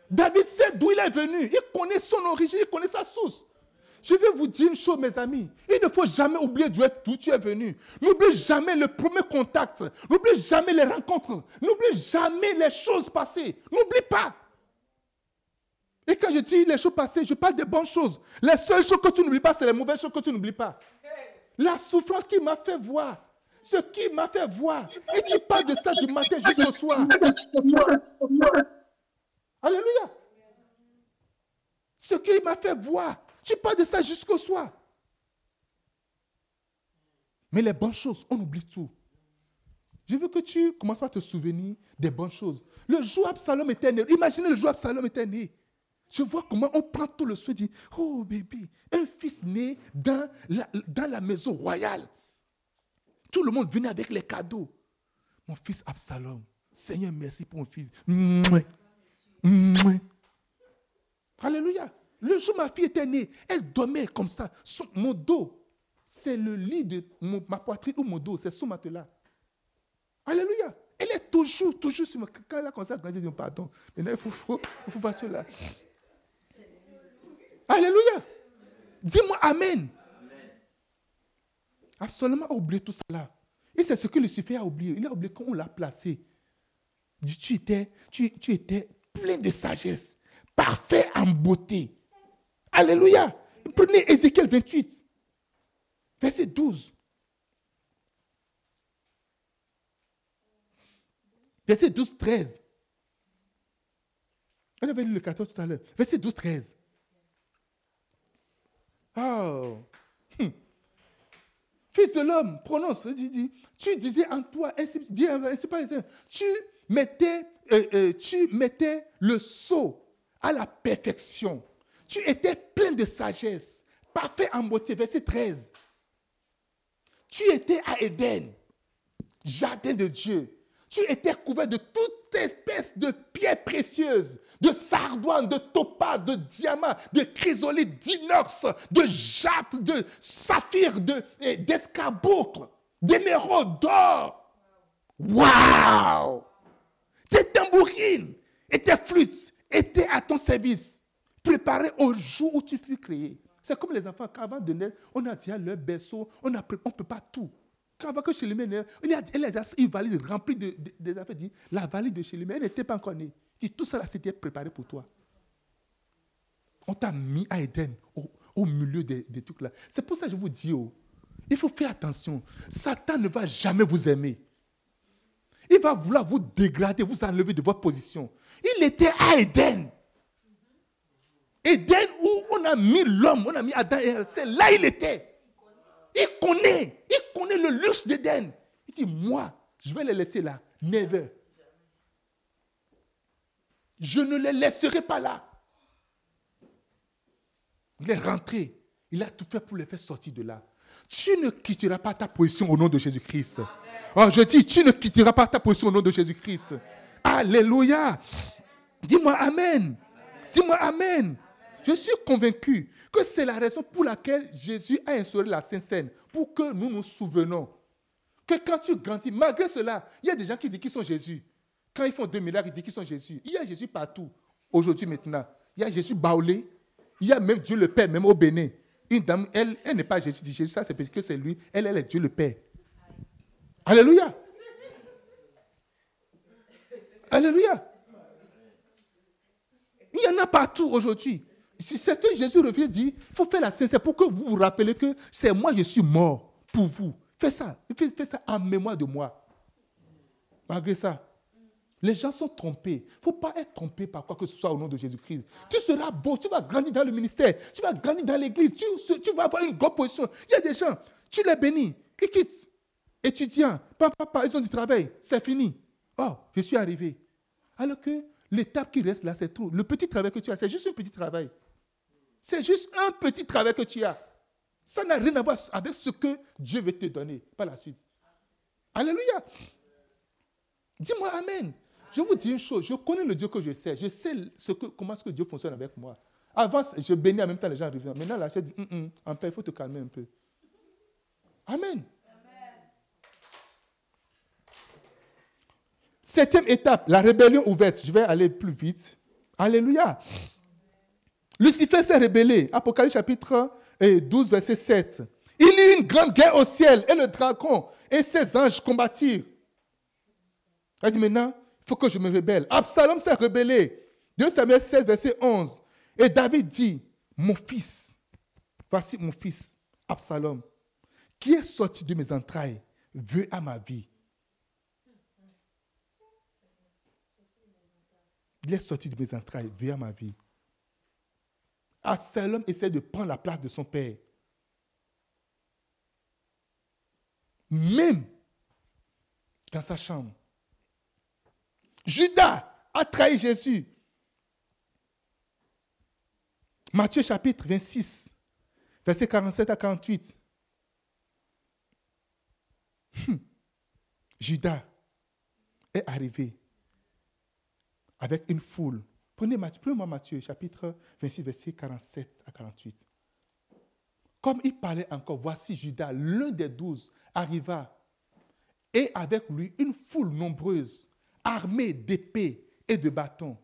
David sait d'où il est venu. Il connaît son origine, il connaît sa source. Je vais vous dire une chose, mes amis. Il ne faut jamais oublier d'où tu es venu. N'oublie jamais le premier contact. N'oublie jamais les rencontres. N'oublie jamais les choses passées. N'oublie pas. Et quand je dis les choses passées, je parle des bonnes choses. Les seules choses que tu n'oublies pas, c'est les mauvaises choses que tu n'oublies pas. La souffrance qui m'a fait voir. Ce qui m'a fait voir. Et tu parles de ça du matin jusqu'au soir. Alléluia. Ce qui m'a fait voir. Tu parles de ça jusqu'au soir. Mais les bonnes choses, on oublie tout. Je veux que tu commences par te souvenir des bonnes choses. Le jour Absalom était né. Imaginez le jour Absalom était né. Je vois comment on prend tout le souhait et dit, oh bébé, un fils né dans la maison royale. Tout le monde venait avec les cadeaux. Mon fils Absalom, Seigneur, merci pour mon fils. Mouah. Mouah. Alléluia. Le jour où ma fille était née, elle dormait comme ça. Mon dos, c'est le lit de ma poitrine ou mon dos, c'est son matelas. Alléluia. Elle est toujours sur moi. Quand elle a commencé à grandir, elle dit, pardon, maintenant il faut faire cela. Alléluia. Dis-moi amen. Amen. Absolument oublier tout cela. Et c'est ce que Lucifer a oublié. Il a oublié qu'on l'a placé. Tu étais plein de sagesse, parfait en beauté. Alléluia. Prenez Ézéchiel 28, verset 12. Verset 12, 13. On avait lu le 14 tout à l'heure. Verset 12, 13. Oh. Fils de l'homme, prononce. Tu disais en toi, tu mettais le sceau à la perfection. Tu étais plein de sagesse, parfait en beauté. Verset 13. Tu étais à Éden, jardin de Dieu. Tu étais couvert de toute espèce de pierres précieuses, de sardoines, de topazes, de diamants, de chrysolites, d'inox, de jaspe, de saphir, d'escarboucle, d'émeraude, d'or. Waouh! Tes tambourines et tes flûtes étaient à ton service, préparées au jour où tu fus créé. C'est comme les enfants, qu'avant de naître, on a déjà leur berceau, on ne peut pas tout. Avant que Chélimène, il a une valise remplie des affaires. Dit, la valise de Chélimène, elle n'était pas encore née. Dit, tout ça, c'était préparé pour toi. On t'a mis à Éden, au milieu des trucs là. C'est pour ça que je vous dis, il faut faire attention. Satan ne va jamais vous aimer. Il va vouloir vous dégrader, vous enlever de votre position. Il était à Éden. Éden où on a mis l'homme, on a mis Adam et Ève. C'est là il était. Il connaît le luxe d'Éden. Il dit, moi, je vais les laisser là. Never. Je ne les laisserai pas là. Il est rentré. Il a tout fait pour les faire sortir de là. Tu ne quitteras pas ta position au nom de Jésus-Christ. Oh, je dis, tu ne quitteras pas ta position au nom de Jésus-Christ. Alléluia. Amen. Dis-moi amen. Amen. Dis-moi amen. Amen. Je suis convaincu que c'est la raison pour laquelle Jésus a instauré la Sainte Seine, pour que nous nous souvenons que quand tu grandis, malgré cela, il y a des gens qui disent qu'ils sont Jésus. Quand ils font 2 miracles, ils disent qu'ils sont Jésus. Il y a Jésus partout, aujourd'hui, maintenant. Il y a Jésus Baoulé. Il y a même Dieu le Père, même au Bénin. Une dame, elle n'est pas Jésus, dit Jésus, ça c'est parce que c'est lui. Elle est Dieu le Père. Alléluia. Alléluia. Il y en a partout aujourd'hui. C'est que Jésus revient dit, il faut faire la sincérité pour que vous vous rappelez que c'est moi, je suis mort pour vous. Fais ça en mémoire de moi. Malgré ça, les gens sont trompés. Il ne faut pas être trompé par quoi que ce soit au nom de Jésus-Christ. Tu seras beau, tu vas grandir dans le ministère, tu vas grandir dans l'église, tu vas avoir une grande position. Il y a des gens, tu les bénis, ils quittent, étudiants, papa, ils ont du travail, c'est fini. Oh, je suis arrivé. Alors que l'étape qui reste là, c'est tout. Le petit travail que tu as, c'est juste un petit travail. C'est juste un petit travail que tu as. Ça n'a rien à voir avec ce que Dieu veut te donner par la suite. Alléluia. Dis-moi amen. Je vous dis une chose, je connais le Dieu que je sais. Je sais comment est-ce que Dieu fonctionne avec moi. Avant, je bénis en même temps les gens reviennent. Maintenant, là, je dis, en paix, il faut te calmer un peu. Amen. 7e étape, la rébellion ouverte. Je vais aller plus vite. Alléluia. Lucifer s'est rébellé. Apocalypse chapitre 12, verset 7. Il y eut une grande guerre au ciel et le dragon et ses anges combattirent. Il dit maintenant, il faut que je me rébelle. Absalom s'est rebellé. 2 Samuel 16, verset 11. Et David dit, mon fils, voici mon fils, Absalom, qui est sorti de mes entrailles, veut à ma vie. Il est sorti de mes entrailles, veut à ma vie. Absalom essaie de prendre la place de son père. Même dans sa chambre. Judas a trahi Jésus. Matthieu chapitre 26, versets 47 à 48. Judas est arrivé avec une foule. Prenez-moi Matthieu, chapitre 26, versets 47 à 48. Comme il parlait encore, voici Judas, l'un des 12, arriva, et avec lui une foule nombreuse, armée d'épées et de bâtons,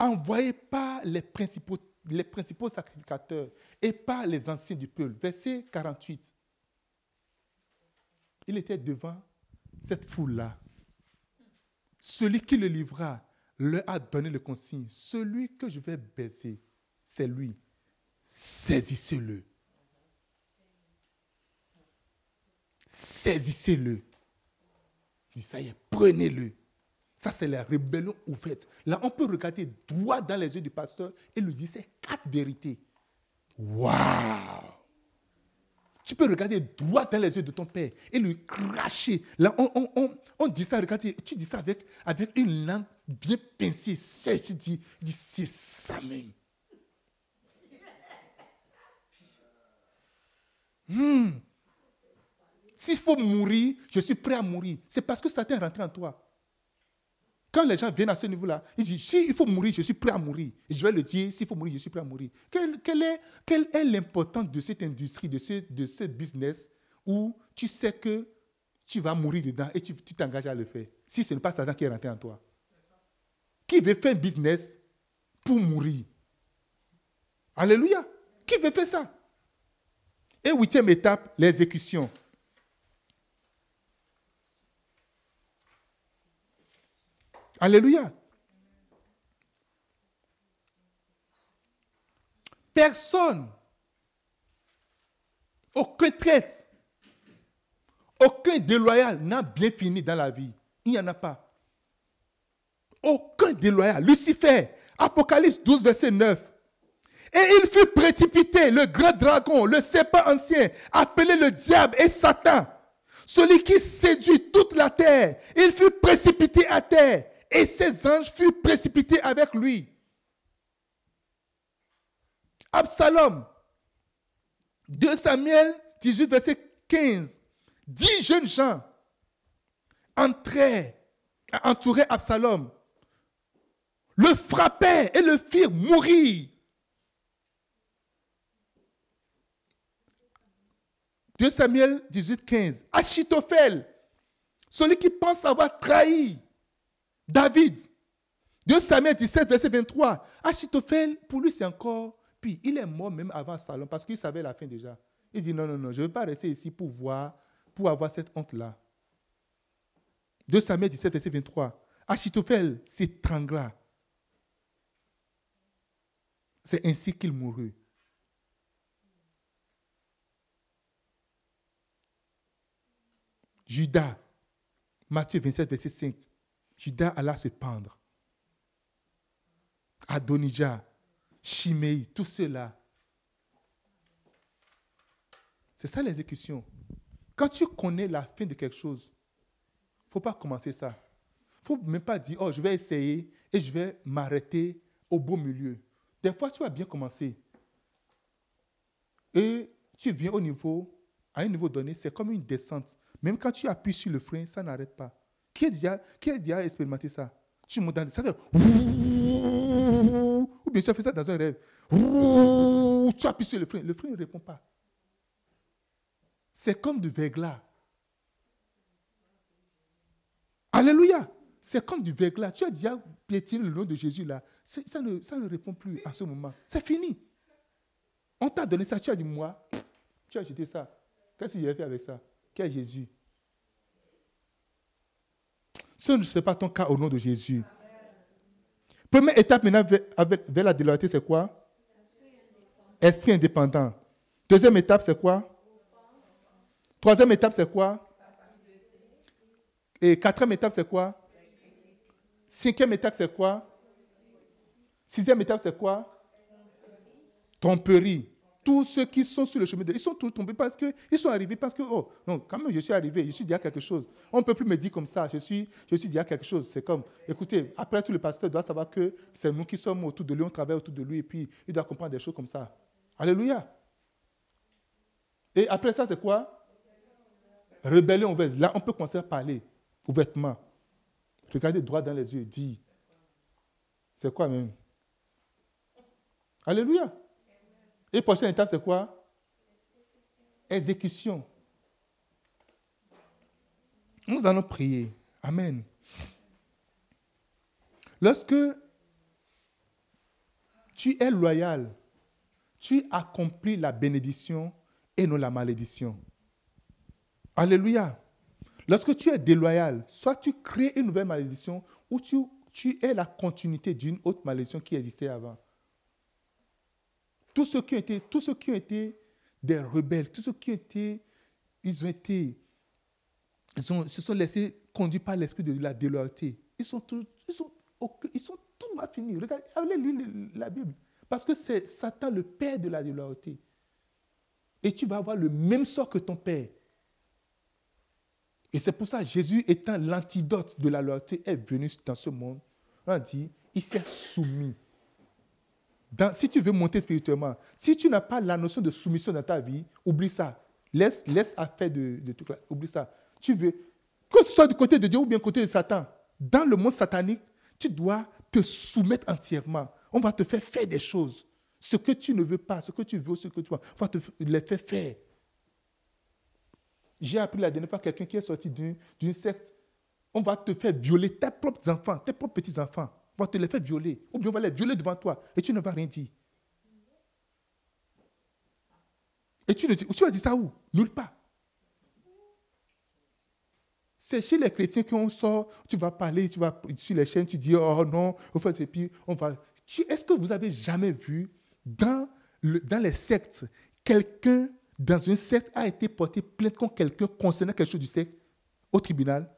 envoyée par les principaux les principaux sacrificateurs et par les anciens du peuple. Verset 48. Il était devant cette foule-là. Celui qui le livra leur a donné le consigne. Celui que je vais baiser, c'est lui. Saisissez-le. Saisissez-le. Ça y est, prenez-le. Ça, c'est la rébellion ouverte. Là, on peut regarder droit dans les yeux du pasteur et lui dire ces 4 vérités. Waouh! Tu peux regarder droit dans les yeux de ton père et lui cracher. Là, on dit ça, regardez, tu dis ça avec une langue bien pincée, sèche. Tu dis, c'est ça même. S'il faut mourir, je suis prêt à mourir. C'est parce que Satan est rentré en toi. Quand les gens viennent à ce niveau-là, ils disent, s'il faut mourir, je suis prêt à mourir. Et je vais le dire, s'il faut mourir, je suis prêt à mourir. Quelle est l'importance de cette industrie, de ce business où tu sais que tu vas mourir dedans et tu t'engages à le faire, si ce n'est pas Satan qui est rentré en toi? Qui veut faire un business pour mourir? Alléluia! Qui veut faire ça? Et 8e étape, l'exécution. Alléluia. Personne, aucun traître, aucun déloyal n'a bien fini dans la vie. Il n'y en a pas. Aucun déloyal. Lucifer, Apocalypse 12, verset 9. Et il fut précipité, le grand dragon, le serpent ancien, appelé le diable et Satan, celui qui séduit toute la terre. Il fut précipité à terre. Et ses anges furent précipités avec lui. Absalom, 2 Samuel 18, verset 15. 10 jeunes gens entouraient Absalom, le frappaient et le firent mourir. 2 Samuel 18, 15. Achitophel, celui qui pense avoir trahi David, 2 Samuel 17, verset 23, Achitophel, pour lui, c'est encore pire. Il est mort même avant Absalom parce qu'il savait la fin déjà. Il dit, non, je ne veux pas rester ici pour avoir cette honte-là. 2 Samuel 17, verset 23, Achitophel s'étrangla. C'est ainsi qu'il mourut. Judas, Matthieu 27, verset 5, Judas alla se pendre. Adonijah, Chiméi, tout cela. C'est ça l'exécution. Quand tu connais la fin de quelque chose, il ne faut pas commencer ça. Il ne faut même pas dire, oh, je vais essayer et je vais m'arrêter au beau milieu. Des fois, tu vas bien commencer. Et tu viens à un niveau donné, c'est comme une descente. Même quand tu appuies sur le frein, ça n'arrête pas. Qui a déjà expérimenté ça? Tu montes dans le sac. Ou bien tu as fait ça dans un rêve. Tu appuies sur le frein. Le frein ne répond pas. C'est comme du verglas. Alléluia. C'est comme du verglas. Tu as déjà piétiné le nom de Jésus là. Ça ne répond plus à ce moment. C'est fini. On t'a donné ça. Tu as dit moi. Tu as jeté ça. Qu'est-ce que j'ai fait avec ça? Qui est Jésus? Ce ne serait pas ton cas au nom de Jésus. Amen. Première étape maintenant vers la déloyauté, c'est quoi? Esprit indépendant. Deuxième étape, c'est quoi? Troisième étape, c'est quoi? Et quatrième étape, c'est quoi? Cinquième étape, c'est quoi? Sixième étape, c'est quoi? Tromperie. Tous ceux qui sont sur le chemin ils sont tous tombés parce qu'ils sont arrivés parce que, oh, non, quand même, je suis arrivé, je suis déjà quelque chose. On ne peut plus me dire comme ça, je suis déjà quelque chose. C'est comme, écoutez, après tout, le pasteur doit savoir que c'est nous qui sommes autour de lui, on travaille autour de lui, et puis il doit comprendre des choses comme ça. Alléluia. Et après ça, c'est quoi? Rébellion ouverte. Là, on peut commencer à parler ouvertement. Regardez droit dans les yeux, dire. C'est quoi même? Alléluia. Et prochaine étape, c'est quoi? Exécution. Nous allons prier. Amen. Lorsque tu es loyal, tu accomplis la bénédiction et non la malédiction. Alléluia. Lorsque tu es déloyal, soit tu crées une nouvelle malédiction ou tu es la continuité d'une autre malédiction qui existait avant. Tous ceux qui ont été des rebelles, se sont laissés conduire par l'esprit de la déloyauté. Ils sont tout mal finis. Regardez, allez lire la Bible. Parce que c'est Satan, le père de la déloyauté. Et tu vas avoir le même sort que ton père. Et c'est pour ça que Jésus, étant l'antidote de la loyauté, est venu dans ce monde. On dit, il s'est soumis. Si tu veux monter spirituellement, si tu n'as pas la notion de soumission dans ta vie, oublie ça. Laisse affaire de tout. Oublie ça. Tu veux, que tu sois du côté de Dieu ou bien du côté de Satan, dans le monde satanique, tu dois te soumettre entièrement. On va te faire faire des choses. Ce que tu ne veux pas, ce que tu veux, ce que tu veux, on va te les faire faire. J'ai appris la dernière fois quelqu'un qui est sorti d'une secte. On va te faire violer tes propres enfants, tes propres petits-enfants. On va te les faire violer. Ou bien on va les violer devant toi. Et tu ne vas rien dire. Et tu vas dire ça où? Nulle part. C'est chez les chrétiens qu'on sort, tu vas parler, tu vas sur les chaînes, tu dis « Oh non, au fait, et puis on va... » Est-ce que vous avez jamais vu dans les sectes, quelqu'un dans une secte a été porté plainte contre quelqu'un concernant quelque chose du secte au tribunal?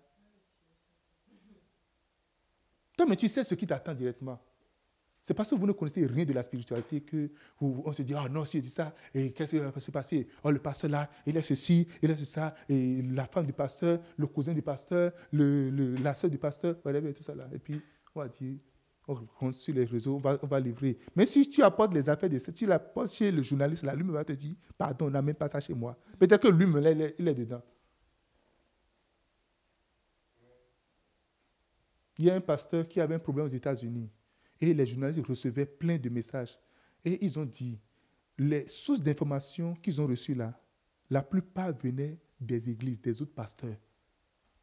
Toi, mais tu sais ce qui t'attend directement. C'est parce que vous ne connaissez rien de la spiritualité que on se dit « Ah non, si je dis ça, et qu'est-ce qui va se passer? Oh, le pasteur là, il a ceci, il a ça, et la femme du pasteur, le cousin du pasteur, la soeur du pasteur, whatever, tout ça là. » Et puis, on va dire, on compte sur les réseaux, on va livrer. Mais si tu apportes les affaires de ça, tu l'apportes chez le journaliste là, lui va te dire « Pardon, on n'a même pas ça chez moi. » Peut-être que lui, il est dedans. Il y a un pasteur qui avait un problème aux États-Unis. Et les journalistes recevaient plein de messages. Et ils ont dit, les sources d'informations qu'ils ont reçues là, la plupart venaient des églises, des autres pasteurs.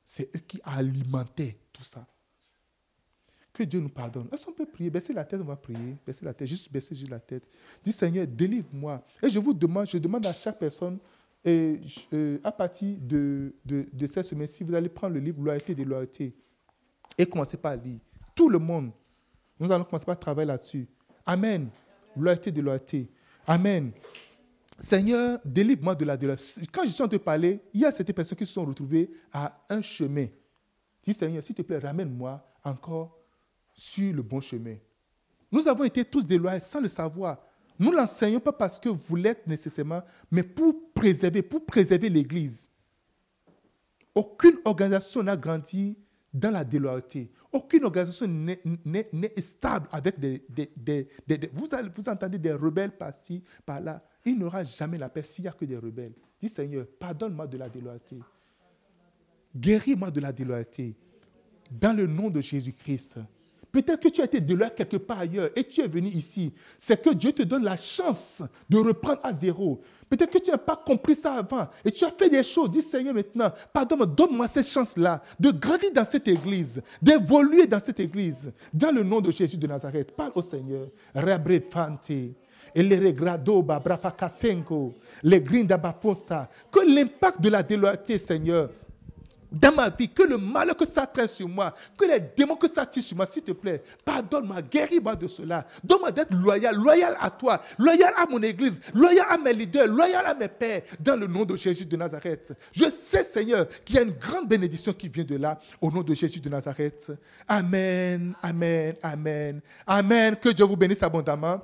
C'est eux qui alimentaient tout ça. Que Dieu nous pardonne. Est-ce qu'on peut prier? Baissez la tête, on va prier. Baissez la tête, juste baissez juste la tête. Dis, Seigneur, délivre-moi. Et je demande à chaque personne, à partir de cette semaine, si vous allez prendre le livre Loyauté des Loyautés et commencez par lire. Tout le monde. Nous allons commencer par travailler là-dessus. Amen. Loyauté de loyauté. Amen. Seigneur, délivre-moi de la déloyauté. Quand je suis en train de parler, il y a certaines personnes qui se sont retrouvées à un chemin. Dis, Seigneur, s'il te plaît, ramène-moi encore sur le bon chemin. Nous avons été tous déloyaux sans le savoir. Nous ne l'enseignons pas parce que vous l'êtes nécessairement, mais pour préserver l'Église. Aucune organisation n'a grandi dans la déloyauté. Aucune organisation n'est stable avec des vous entendez des rebelles par-ci, par-là. Il n'y aura jamais la paix s'il n'y a que des rebelles. Dis, Seigneur, pardonne-moi de la déloyauté. Guéris-moi de la déloyauté. Dans le nom de Jésus-Christ. Peut-être que tu as été déloyal quelque part ailleurs et tu es venu ici. C'est que Dieu te donne la chance de reprendre à zéro. Peut-être que tu n'as pas compris ça avant et tu as fait des choses. Dis, Seigneur, maintenant, pardonne-moi, donne-moi cette chance-là de grandir dans cette église, d'évoluer dans cette église. Dans le nom de Jésus de Nazareth, parle au Seigneur. Rebrefante, eleregrado babrafacasengo, le grinda baposta. Que l'impact de la déloyauté, Seigneur, dans ma vie, que le malheur que ça traîne sur moi, que les démons que ça tire sur moi, s'il te plaît, pardonne-moi, guéris-moi de cela. Donne-moi d'être loyal à toi, loyal à mon église, loyal à mes leaders, loyal à mes pères, dans le nom de Jésus de Nazareth. Je sais, Seigneur, qu'il y a une grande bénédiction qui vient de là, au nom de Jésus de Nazareth. Amen, amen, amen. Amen, que Dieu vous bénisse abondamment.